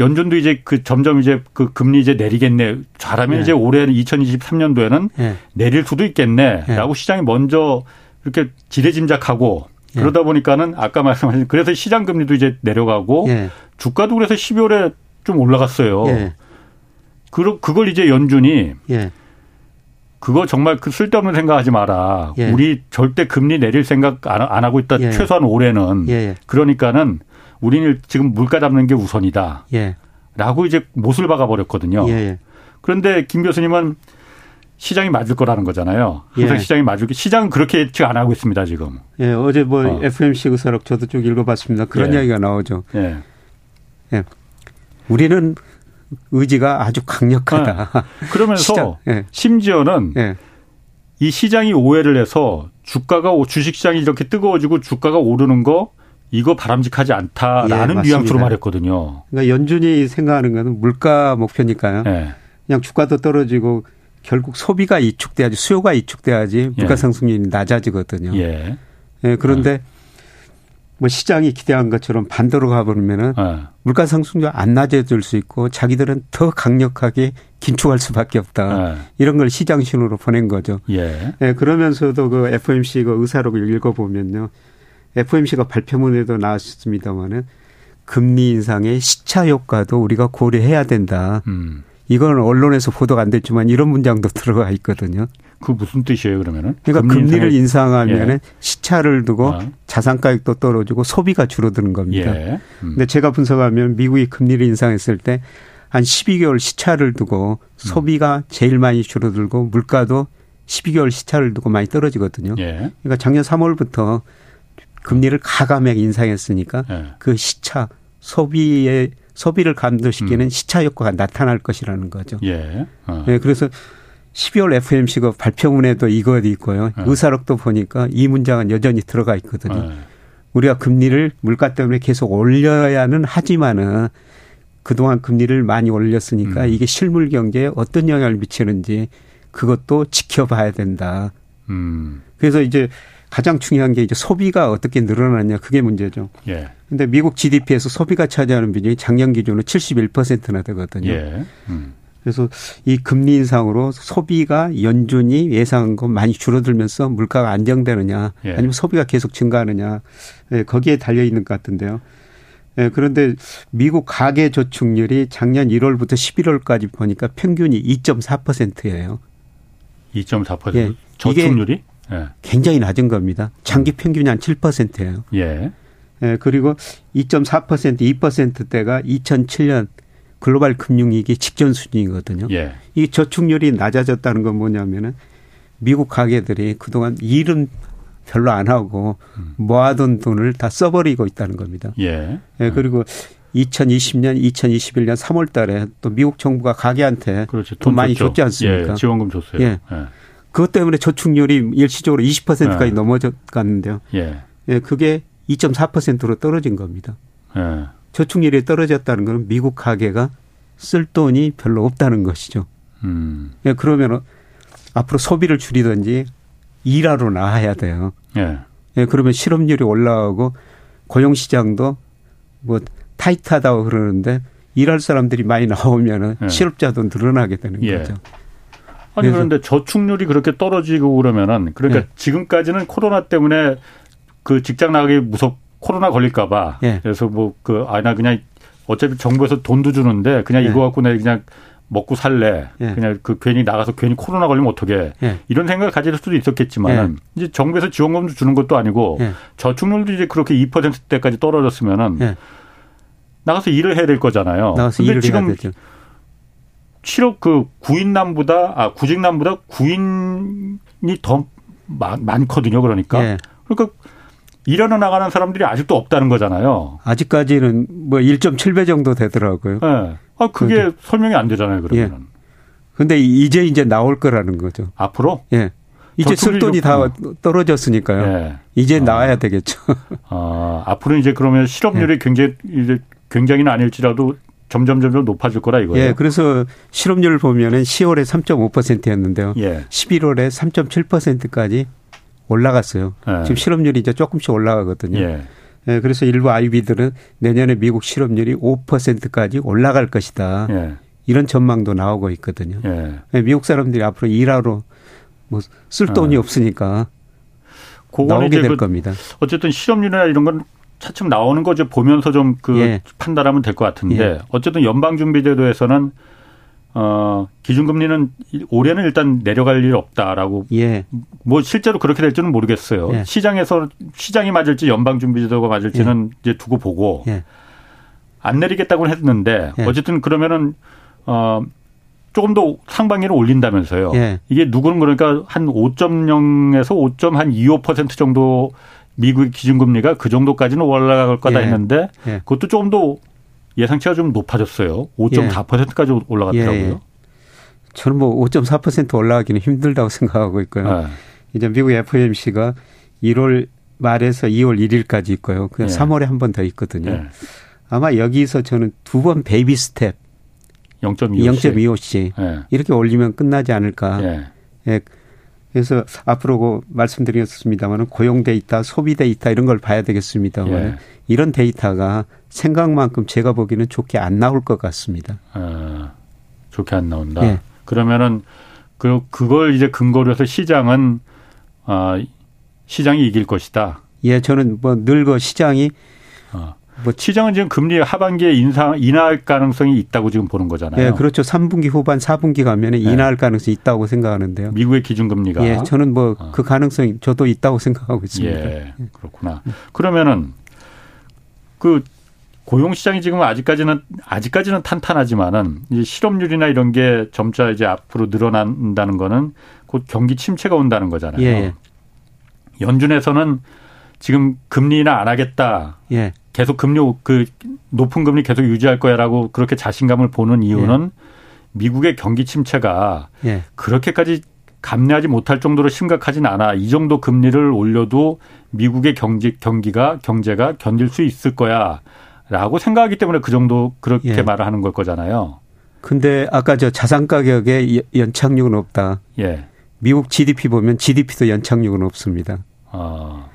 연준도 이제 그 점점 이제 그 금리 이제 내리겠네. 잘하면 예. 이제 올해는 이천이십삼 년도에는 예. 내릴 수도 있겠네. 라고 예. 시장이 먼저 이렇게 지레짐작하고 예. 그러다 보니까는 아까 말씀하신 그래서 시장 금리도 이제 내려가고 예. 주가도 그래서 십이월에 좀 올라갔어요. 예. 그 그걸 이제 연준이 예. 그거 정말 그 쓸데없는 생각하지 마라. 예. 우리 절대 금리 내릴 생각 안 하고 있다. 예. 최소한 올해는 예. 그러니까는 우리는 지금 물가 잡는 게 우선이다. 예. 라고 이제 못을 박아 버렸거든요. 예. 그런데 김 교수님은 시장이 맞을 거라는 거잖아요. 항상 예. 시장이 맞을 게 시장은 그렇게 예측 안 하고 있습니다 지금. 예, 어제 뭐 어. 에프엠씨 의사록 저도 쭉 읽어봤습니다. 그런 예. 이야기가 나오죠. 예. 예, 우리는 의지가 아주 강력하다. 아, 그러면서 시장, 예. 심지어는 예. 이 시장이 오해를 해서 주가가 주식시장이 이렇게 뜨거워지고 주가가 오르는 거 이거 바람직하지 않다라는 예, 뉘앙스로 말했거든요. 그러니까 연준이 생각하는 건 물가 목표니까요. 예. 그냥 주가도 떨어지고. 결국 소비가 이축돼야지 수요가 이축돼야지 물가 상승률이 예. 낮아지거든요. 예. 예, 그런데 예. 뭐 시장이 기대한 것처럼 반대로 가보면은 예. 물가 상승률 안 낮아질 수 있고 자기들은 더 강력하게 긴축할 수밖에 없다. 예. 이런 걸 시장 신호로 보낸 거죠. 예. 예, 그러면서도 그 에프엠씨 그 의사록을 읽어보면요, 에프엠씨가 발표문에도 나왔습니다만은 금리 인상의 시차 효과도 우리가 고려해야 된다. 음. 이건 언론에서 보도가 안 됐지만 이런 문장도 들어가 있거든요. 그 무슨 뜻이에요 그러면은? 그러니까 금리 금리를 인상하면 예. 시차를 두고 아. 자산가격도 떨어지고 소비가 줄어드는 겁니다. 그런데 예. 음. 제가 분석하면 미국이 금리를 인상했을 때 한 십이 개월 시차를 두고 소비가 음. 제일 많이 줄어들고 물가도 십이 개월 시차를 두고 많이 떨어지거든요. 예. 그러니까 작년 삼월부터 금리를 가감하게 인상했으니까 예. 그 시차 소비의 소비를 감도시키는 음. 시차 효과가 나타날 것이라는 거죠. 예. 어. 네, 그래서 십이월 에프엠씨가 발표문에도 이거 있고요. 예. 의사록도 보니까 이 문장은 여전히 들어가 있거든요. 예. 우리가 금리를 물가 때문에 계속 올려야는 하지만은 그동안 금리를 많이 올렸으니까 음. 이게 실물 경제에 어떤 영향을 미치는지 그것도 지켜봐야 된다. 음. 그래서 이제 가장 중요한 게 이제 소비가 어떻게 늘어났냐 그게 문제죠. 예. 근데 미국 지디피에서 소비가 차지하는 비중이 작년 기준으로 칠십일 퍼센트나 되거든요. 예. 음. 그래서 이 금리 인상으로 소비가 연준이 예상한 것 많이 줄어들면서 물가가 안정되느냐, 예. 아니면 소비가 계속 증가하느냐, 예, 거기에 달려 있는 것 같은데요. 예, 그런데 미국 가계 저축률이 작년 일월부터 십일월까지 보니까 평균이 이 점 사 퍼센트예요. 이 점 사 퍼센트 예, 저축률이? 예. 굉장히 낮은 겁니다. 장기 평균이 한 칠 퍼센트예요. 예. 예, 그리고 이 점 사 퍼센트, 이 퍼센트대가 이천칠 년 글로벌 금융위기 직전 수준이거든요. 예. 이 저축률이 낮아졌다는 건 뭐냐면은 미국 가계들이 그동안 일은 별로 안 하고 모아둔 돈을 다 써버리고 있다는 겁니다. 예. 예, 그리고 이천이십 년, 이천이십일 년 삼월 달에 또 미국 정부가 가계한테 그렇죠. 돈, 돈 많이 줬죠. 줬지 않습니까? 예, 지원금 줬어요. 예. 예. 그것 때문에 저축률이 일시적으로 이십 퍼센트까지 예. 넘어갔는데요. 예. 예, 그게 이 점 사 퍼센트로 떨어진 겁니다. 예. 저축률이 떨어졌다는 건 미국 가계가 쓸 돈이 별로 없다는 것이죠. 음. 예, 그러면 앞으로 소비를 줄이든지 일하러 나와야 돼요. 예. 예, 그러면 실업률이 올라오고 고용시장도 뭐 타이트하다고 그러는데 일할 사람들이 많이 나오면은 예. 실업자도 늘어나게 되는 예. 거죠. 아니 그런데 저축률이 그렇게 떨어지고 그러면은 그러니까 예. 지금까지는 코로나 때문에 그 직장 나가기 무섭 코로나 걸릴까 봐. 예. 그래서 뭐 그 아 나 그냥 어차피 정부에서 돈도 주는데 그냥 예. 이거 갖고 나 그냥 먹고 살래. 예. 그냥 그 괜히 나가서 괜히 코로나 걸리면 어떡해. 예. 이런 생각을 가질 수도 있었겠지만 예. 이제 정부에서 지원금도 주는 것도 아니고 예. 저축률도 이제 그렇게 이 퍼센트대까지 떨어졌으면은 예. 나가서 일을 해야 될 거잖아요. 나가서 일을 해야 되죠. 실업 그 구인남보다 아 구직남보다 구인이 더 많, 많거든요. 그러니까 예. 그러니까 일하러 나가는 사람들이 아직도 없다는 거잖아요. 아직까지는 뭐 일 점 칠 배 정도 되더라고요. 네. 아 그게 그래도. 설명이 안 되잖아요. 그러면은. 그런데 예. 이제 이제 나올 거라는 거죠. 앞으로? 예. 이제 쓸 돈이 다 떨어졌으니까요. 예. 이제 아. 나와야 되겠죠. 아 앞으로 이제 그러면 실업률이 예. 굉장히 이제 굉장히는 아닐지라도. 점점 점점 높아질 거라 이거예요. 예, 그래서 실업률을 보면은 시월에 삼 점 오 퍼센트였는데요. 예. 십일월에 삼 점 칠 퍼센트까지 올라갔어요. 예. 지금 실업률이 이제 조금씩 올라가거든요. 예. 예, 그래서 일부 아이비들은 내년에 미국 실업률이 오 퍼센트까지 올라갈 것이다. 예. 이런 전망도 나오고 있거든요. 예. 예, 미국 사람들이 앞으로 일하러 뭐 쓸 돈이 예. 없으니까 나오게 될 그 겁니다. 어쨌든 실업률이나 이런 건 차츰 나오는 거 이제 보면서 좀 그 예. 판단하면 될 것 같은데 예. 어쨌든 연방준비제도에서는 어, 기준금리는 올해는 일단 내려갈 일 없다라고 예. 뭐 실제로 그렇게 될지는 모르겠어요. 예. 시장에서 시장이 맞을지 연방준비제도가 맞을지는 예. 이제 두고 보고 예. 안 내리겠다고는 했는데 예. 어쨌든 그러면은 어, 조금 더 상반기를 올린다면서요. 예. 이게 누구는 그러니까 한 오 점 영에서 오 점 이십오 퍼센트 정도 미국 기준금리가 그 정도까지는 올라갈 거다 예. 했는데 예. 그것도 조금 더 예상치가 좀 높아졌어요. 오 점 사 퍼센트까지 예. 올라갔더라고요. 예. 저는 뭐 오 점 사 퍼센트 올라가기는 힘들다고 생각하고 있고요. 예. 이제 미국 에프오엠씨가 일월 말에서 이월 일일까지 있고요. 그냥 예. 삼월에 한 번 더 있거든요. 예. 아마 여기서 저는 두 번 베이비 스텝 영 점 이오씩, 영 점 이오씩 예. 이렇게 올리면 끝나지 않을까. 예. 예. 그래서 앞으로 말씀드리겠습니다만 고용 데이터, 소비 데이터 이런 걸 봐야 되겠습니다만 예. 이런 데이터가 생각만큼 제가 보기에는 좋게 안 나올 것 같습니다. 아, 좋게 안 나온다. 예. 그러면은 그 그걸 이제 근거로 해서 시장은 아, 시장이 이길 것이다. 예, 저는 뭐 늘 그 시장이 아. 뭐 시장은 지금 금리 하반기에 인상 인하할 가능성이 있다고 지금 보는 거잖아요. 네, 그렇죠. 삼 분기 후반, 사 분기 가면은 인하할 네. 가능성이 있다고 생각하는데요. 미국의 기준금리가. 예, 저는 뭐 그 가능성이 저도 있다고 생각하고 있습니다. 예, 그렇구나. 그러면은 그 고용 시장이 지금 아직까지는 아직까지는 탄탄하지만은 이제 실업률이나 이런 게 점차 이제 앞으로 늘어난다는 거는 곧 경기 침체가 온다는 거잖아요. 예. 연준에서는 지금 금리 인하 안 하겠다. 예. 계속 금리 그 높은 금리 계속 유지할 거야라고 그렇게 자신감을 보는 이유는 예. 미국의 경기 침체가 예. 그렇게까지 감내하지 못할 정도로 심각하진 않아. 이 정도 금리를 올려도 미국의 경기 경기가 경제가 견딜 수 있을 거야라고 생각하기 때문에 그 정도 그렇게 예. 말을 하는 걸 거잖아요. 근데 아까 저 자산 가격에 연착륙은 없다. 예. 미국 지디피 보면 지디피도 연착륙은 없습니다. 아.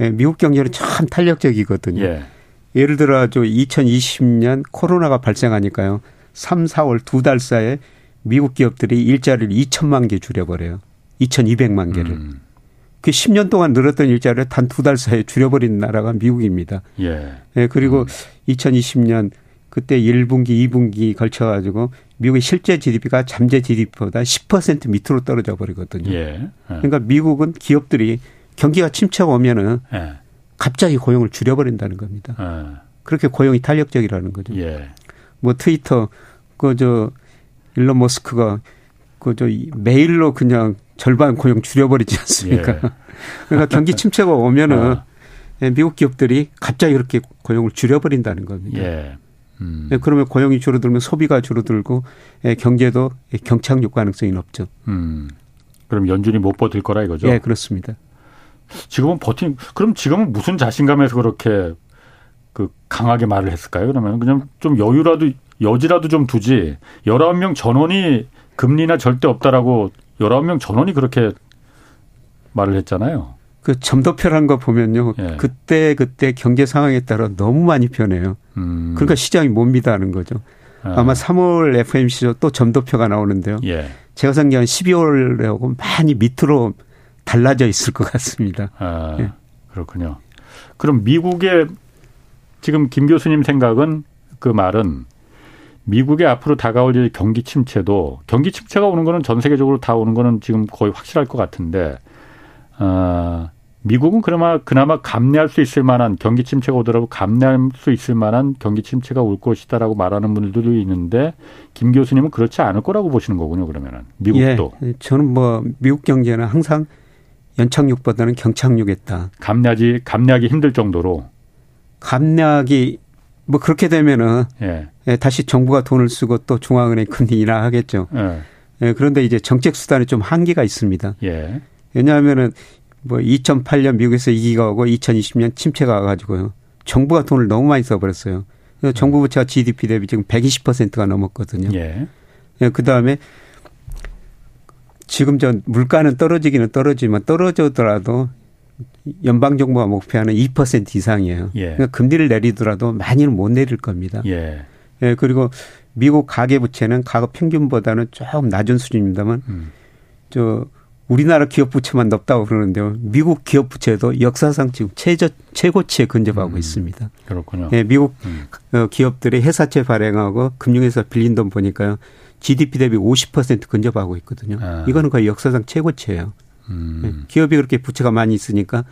예, 미국 경제는 참 탄력적이거든요. 예. 예를 들어 저 이천이십 년 코로나가 발생하니까요. 삼, 사월 두 달 사이에 미국 기업들이 일자리를 이천만 개 줄여버려요. 이천이백만 개를. 음. 그 십 년 동안 늘었던 일자리를 단 두 달 사이에 줄여버린 나라가 미국입니다. 예. 예, 그리고 음. 이천이십 년 그때 일 분기, 이 분기 걸쳐 가지고 미국의 실제 지디피가 잠재 지디피보다 십 퍼센트 밑으로 떨어져 버리거든요. 예. 예. 그러니까 미국은 기업들이 경기가 침체가 오면은 예. 갑자기 고용을 줄여버린다는 겁니다. 예. 그렇게 고용이 탄력적이라는 거죠. 예. 뭐 트위터 그 저 일론 머스크가 그 저 메일로 그냥 절반 고용 줄여버리지 않습니까? 예. 그러니까 경기 침체가 오면은 아. 미국 기업들이 갑자기 이렇게 고용을 줄여버린다는 겁니다. 예. 음. 그러면 고용이 줄어들면 소비가 줄어들고 경제도 경착륙 가능성이 높죠. 음. 그럼 연준이 못 버틸 거라 이거죠? 예, 그렇습니다. 지금은 버티. 그럼 지금은 무슨 자신감에서 그렇게 그 강하게 말을 했을까요? 그러면 그냥 좀 여유라도 여지라도 좀 두지. 열아홉 명 전원이 금리나 절대 없다라고. 열아홉 명 전원이 그렇게 말을 했잖아요. 그 점도표란 거 보면요. 예. 그때 그때 경제 상황에 따라 너무 많이 변해요. 음. 그러니까 시장이 못 믿다는 거죠. 아. 아마 삼월 에프오엠씨도 또 점도표가 나오는데요. 예. 제가 생각한 십이월하고 많이 밑으로 달라져 있을 것 같습니다. 아, 예. 그렇군요. 그럼 미국의 지금 김 교수님 생각은 그 말은 미국의 앞으로 다가올 경기 침체도 경기 침체가 오는 거는 전 세계적으로 다 오는 거는 지금 거의 확실할 것 같은데 어, 미국은 그나마 그나마 감내할 수 있을 만한 경기 침체가 오더라도 감내할 수 있을 만한 경기 침체가 올 것이다라고 말하는 분들도 있는데 김 교수님은 그렇지 않을 거라고 보시는 거군요. 그러면은 미국도. 예, 저는 뭐 미국 경제는 항상 연착륙보다는 경착륙했다. 감내하지 감내하기 힘들 정도로. 감내하기. 뭐 그렇게 되면은 예. 예, 다시 정부가 돈을 쓰고 또 중앙은행 금리 인하하겠죠. 예. 예, 그런데 이제 정책 수단에 좀 한계가 있습니다. 예. 왜냐하면은 뭐 이천팔 년 미국에서 위기가 오고 이천이십 년 침체가 와가지고요. 정부가 돈을 너무 많이 써버렸어요. 그래서 정부 부채가 지디피 대비 지금 백이십 퍼센트가 넘었거든요. 예. 예, 그 다음에 지금 전 물가는 떨어지기는 떨어지지만 떨어져더라도 연방정부가 목표하는 이 퍼센트 이상이에요. 예. 그러니까 금리를 내리더라도 많이는 못 내릴 겁니다. 예. 예, 그리고 미국 가계부채는 가계 평균보다는 조금 낮은 수준입니다만 음. 저 우리나라 기업부채만 높다고 그러는데요. 미국 기업부채도 역사상 지금 최저, 최고치에 근접하고 음. 있습니다. 그렇군요. 예, 미국 음. 기업들이 회사채 발행하고 금융회사 빌린 돈 보니까요. 지디피 대비 오십 퍼센트 근접하고 있거든요. 아. 이거는 거의 역사상 최고치예요. 음. 기업이 그렇게 부채가 많이 있으니까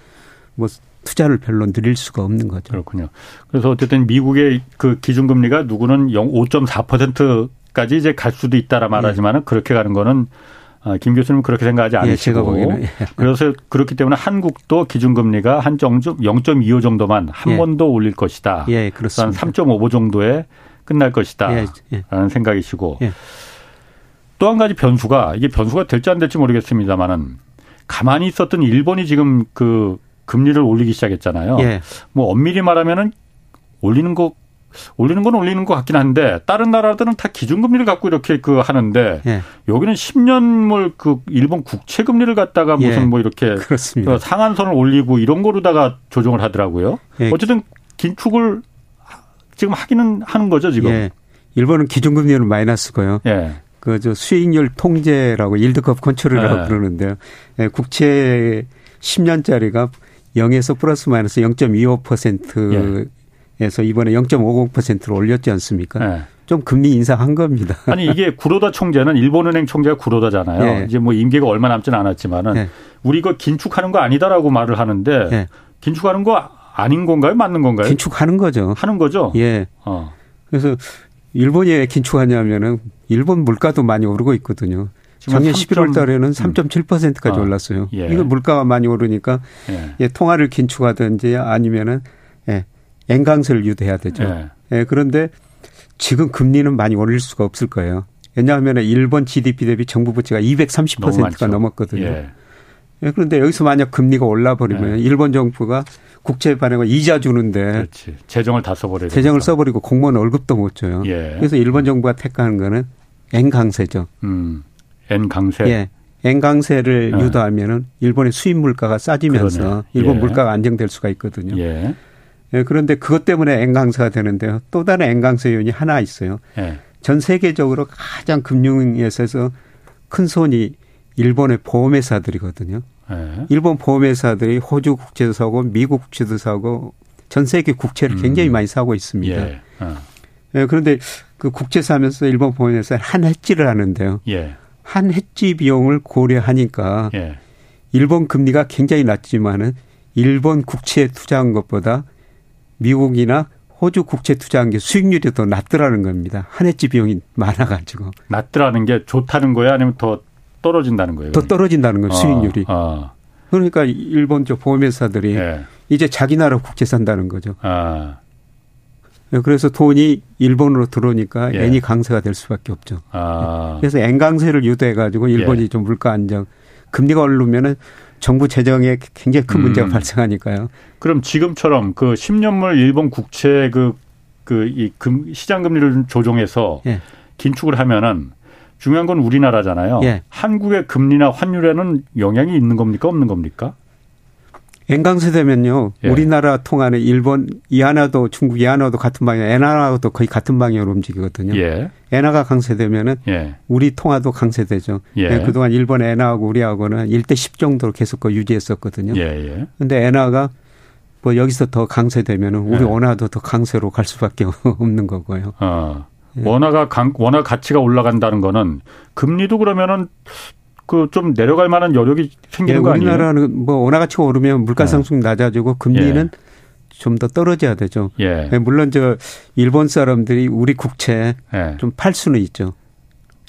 뭐 투자를 별로 늘릴 수가 없는 거죠. 그렇군요. 그래서 어쨌든 미국의 그 기준금리가 누구는 오 점 사 퍼센트까지 이제 갈 수도 있다라 말하지만은 예. 그렇게 가는 거는 김 교수님은 그렇게 생각하지 않으시고. 예, 예. 그래서 그렇기 때문에 한국도 기준금리가 한 영 점 이오 정도만 한 예. 번 더 올릴 것이다. 예, 그렇습니다. 한 삼 점 오오 정도에 끝날 것이다. 예, 예. 라는 생각이시고. 예. 또 한 가지 변수가 이게 변수가 될지 안 될지 모르겠습니다만은. 가만히 있었던 일본이 지금 그 금리를 올리기 시작했잖아요. 예. 뭐 엄밀히 말하면은 올리는 거 올리는 건 올리는 것 같긴 한데 다른 나라들은 다 기준금리를 갖고 이렇게 그 하는데 예. 여기는 십 년물 그 일본 국채 금리를 갖다가 무슨 예. 뭐 이렇게 그렇습니다. 상한선을 올리고 이런 거로다가 조정을 하더라고요. 예. 어쨌든 긴축을 지금 하기는 하는 거죠 지금. 예. 일본은 기준금리는 마이너스고요. 예. 그 저 수익률 통제라고 일드컵 컨트롤이라고 네. 그러는데요. 예, 국채 십 년짜리가 영에서 플러스 마이너스 영 점 이오 퍼센트에서 예. 이번에 영 점 오공 퍼센트로 올렸지 않습니까? 네. 좀 금리 인상한 겁니다. 아니 이게 구로다 총재는 일본은행 총재가 구로다잖아요. 네. 이제 뭐 임기가 얼마 남지는 않았지만은 네. 우리 이거 긴축하는 거 아니다라고 말을 하는데 네. 긴축하는 거 아닌 건가요? 맞는 건가요? 긴축하는 거죠. 하는 거죠. 예. 어. 그래서 일본이 왜 긴축하냐면은 일본 물가도 많이 오르고 있거든요. 작년 십일월 달에는 삼 점 칠 퍼센트까지 어. 올랐어요. 예. 이거 물가가 많이 오르니까 예. 예, 통화를 긴축하든지 아니면은 예, 엔강세를 유도해야 되죠. 예. 예, 그런데 지금 금리는 많이 올릴 수가 없을 거예요. 왜냐하면 일본 지디피 대비 정부 부채가 이백삼십 퍼센트가 넘었거든요. 예. 예, 그런데 여기서 만약 금리가 올라버리면 예. 일본 정부가 국채 발행을 이자 주는데 그렇지. 재정을 다 써버리고 재정을 써버리고 공무원 월급도 못 줘요. 예. 그래서 일본 정부가 택하는 거는 N 강세죠. 음, N 강세. 예, N 강세를 예. 유도하면은 일본의 수입 물가가 싸지면서 그러네. 일본 예. 물가가 안정될 수가 있거든요. 예. 예, 그런데 그것 때문에 N 강세가 되는데요. 또 다른 N 강세 요인이 하나 있어요. 예. 전 세계적으로 가장 금융에서 큰 손이 일본의 보험회사들이거든요. 네. 일본 보험회사들이 호주 국채도 사고 미국 국채도 사고 전 세계 국채를 음. 굉장히 많이 사고 있습니다. 예. 어. 예, 그런데 그 국채 사면서 일본 보험회사는 한 해지를 하는데요. 예. 한 해지 비용을 고려하니까 예. 일본 금리가 굉장히 낮지만은 일본 국채에 투자한 것보다 미국이나 호주 국채 투자한 게 수익률이 더 낮더라는 겁니다. 한 해지 비용이 많아가지고. 낮더라는 게 좋다는 거예요? 아니면 더 떨어진다는 거예요? 더 떨어진다는 거예요. 아, 수익률이. 아. 그러니까 일본 저 보험회사들이 예. 이제 자기 나라 국채 산다는 거죠. 아. 그래서 돈이 일본으로 들어오니까 예. 엔이 강세가 될 수밖에 없죠. 아. 그래서 엔 강세를 유도해가지고 일본이 예. 좀 물가 안정. 금리가 오르면은 정부 재정에 굉장히 큰 문제가 음. 발생하니까요. 그럼 지금처럼 그 십 년물 일본 국채 그, 그, 이 금, 시장 금리를 조정해서 예. 긴축을 하면은 중요한 건 우리나라잖아요. 예. 한국의 금리나 환율에는 영향이 있는 겁니까? 없는 겁니까? 엔강세 되면요. 예. 우리나라 통화는 일본 이하나도 중국 이하나도 같은 방향, 엔화도 거의 같은 방향으로 움직이거든요. 예. 엔화가 강세되면은 예. 우리 통화도 강세되죠. 예. 그동안 일본 엔화하고 우리하고는 일 대 십 정도로 계속 그 유지했었거든요. 예. 근데 엔화가 뭐 여기서 더 강세되면은 우리 예. 원화도 더 강세로 갈 수밖에 없는 거고요. 어. 예. 원화가 강, 원화 가치가 올라간다는 거는 금리도 그러면은 그 좀 내려갈 만한 여력이 생기는 예, 거 아니에요? 우리나라는 뭐 원화 가치가 오르면 물가 상승이 예. 낮아지고 금리는 예. 좀 더 떨어져야 되죠. 예. 물론 저 일본 사람들이 우리 국채 예. 좀 팔 수는 있죠.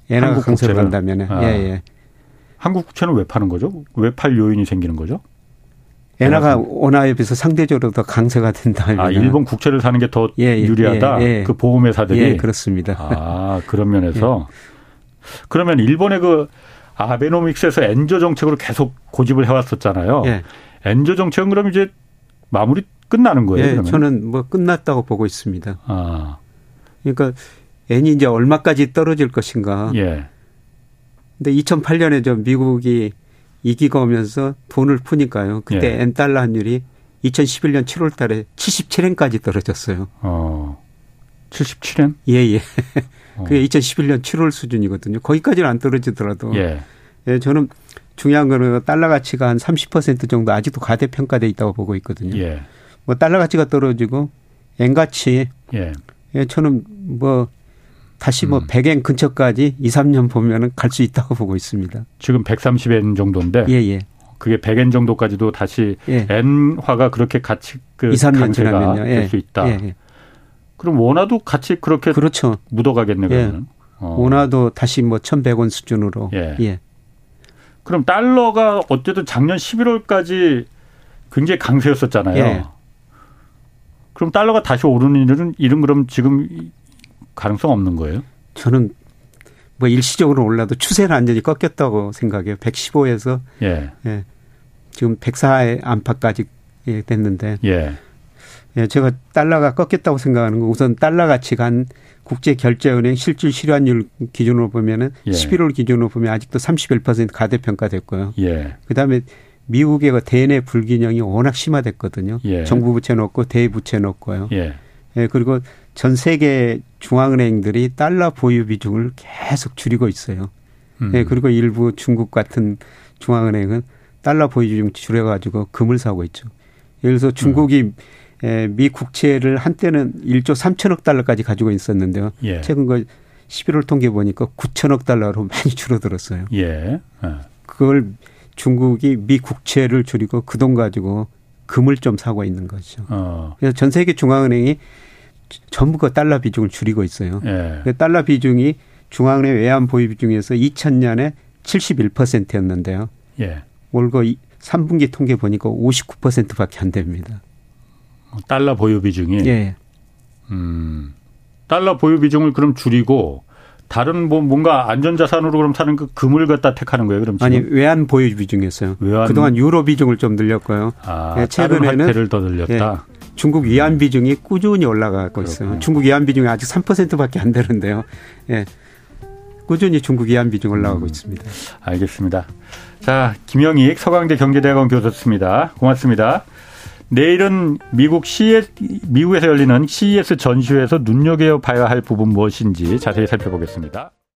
엔화가 강세로 간다면. 아. 예, 예. 한국 국채는 왜 파는 거죠? 왜 팔 요인이 생기는 거죠? 엔화가 원화에 비해서 상대적으로 더 강세가 된다면. 아, 일본 국채를 사는 게 더 예, 예, 유리하다? 예, 예. 그 보험회사들이? 예, 그렇습니다. 아, 그런 면에서. 예. 그러면 일본의 그 아베노믹스에서 엔저 정책으로 계속 고집을 해왔었잖아요. 예. 엔저 정책은 그럼 이제 마무리 끝나는 거예요? 예, 그러면? 저는 뭐 끝났다고 보고 있습니다. 아. 그러니까 엔이 이제 얼마까지 떨어질 것인가. 예. 근데 이천팔 년에 저 미국이 이기고 오면서 돈을 푸니까요. 그때 예. 엔달러 환율이 이천십일 년 칠월 달에 칠십칠 엔까지 떨어졌어요. 어, 칠십칠 엔? 예, 예. 어. 그게 이천십일 년 칠월 수준이거든요. 거기까지는 안 떨어지더라도. 예. 예, 저는 중요한 거는 달러 가치가 한 삼십 퍼센트 정도 아직도 과대평가되어 있다고 보고 있거든요. 예. 뭐 달러 가치가 떨어지고 엔 가치. 예. 예, 저는 뭐. 다시 뭐 음. 백 엔 근처까지 이, 삼 년 보면은 갈 수 있다고 보고 있습니다. 지금 백삼십 엔 정도인데, 예, 예. 그게 백 엔 정도까지도 다시 예. 엔화가 그렇게 같이 그 강세가 될 수 예. 있다. 예, 예. 그럼 원화도 같이 그렇게 그렇죠. 묻어가겠네 그러면. 예. 어. 원화도 다시 뭐 천백 원 수준으로. 예. 예. 그럼 달러가 어쨌든 작년 십일월까지 굉장히 강세였었잖아요. 예. 그럼 달러가 다시 오르는 일은 이런 그럼 지금. 가능성 없는 거예요? 저는 뭐 일시적으로 올라도 추세는 완전히 꺾였다고 생각해요. 백십오에서 예. 예, 지금 백사 안팎까지 예, 됐는데 예. 예, 제가 달러가 꺾였다고 생각하는 건 우선 달러 가치가 한 국제결제은행 실질 실환율 기준으로 보면은 예. 십일월 기준으로 보면 아직도 삼십일 퍼센트 가대평가됐고요. 예. 그다음에 미국의 대내 불균형이 워낙 심화됐거든요. 예. 정부 부채 넣고 대외 부채 넣고요. 예. 예, 그리고 전 세계 중앙은행들이 달러 보유 비중을 계속 줄이고 있어요. 음. 예, 그리고 일부 중국 같은 중앙은행은 달러 보유 비중 줄여가지고 금을 사고 있죠. 예를 들어서 중국이 음. 예, 미 국채를 한때는 일조 삼천억 달러까지 가지고 있었는데요. 예. 최근 거 십일월 통계 보니까 구천억 달러로 많이 줄어들었어요. 예. 아. 그걸 중국이 미 국채를 줄이고 그 돈 가지고 금을 좀 사고 있는 거죠. 어. 그래서 전 세계 중앙은행이 전부 그 달러 비중을 줄이고 있어요. 예. 그 달러 비중이 중앙은행 외환 보유 비중에서 이천 년에 칠십일 퍼센트였는데요. 예. 올거 삼 분기 통계 보니까 오십구 퍼센트밖에 안 됩니다. 달러 보유 비중이. 예. 음. 달러 보유 비중을 그럼 줄이고 다른 뭐 뭔가 안전자산으로 그럼 사는 그 금을 갖다 택하는 거예요, 그럼 지금? 아니, 외환 보유 비중이었어요. 외환. 그동안 유로 비중을 좀 늘렸고요. 아, 예, 최근에는 화폐를 더 늘렸다. 예, 중국 위안 비중이 꾸준히 올라가고 그렇구나. 있어요. 중국 위안 비중이 아직 삼 퍼센트밖에 안 되는데요. 예, 꾸준히 중국 위안 비중 올라가고 음, 있습니다. 알겠습니다. 자, 김영익 서강대 경제대학원 교수였습니다. 고맙습니다. 내일은 미국 씨이에스, 미국에서 열리는 씨이에스 전시회에서 눈여겨봐야 할 부분 무엇인지 자세히 살펴보겠습니다.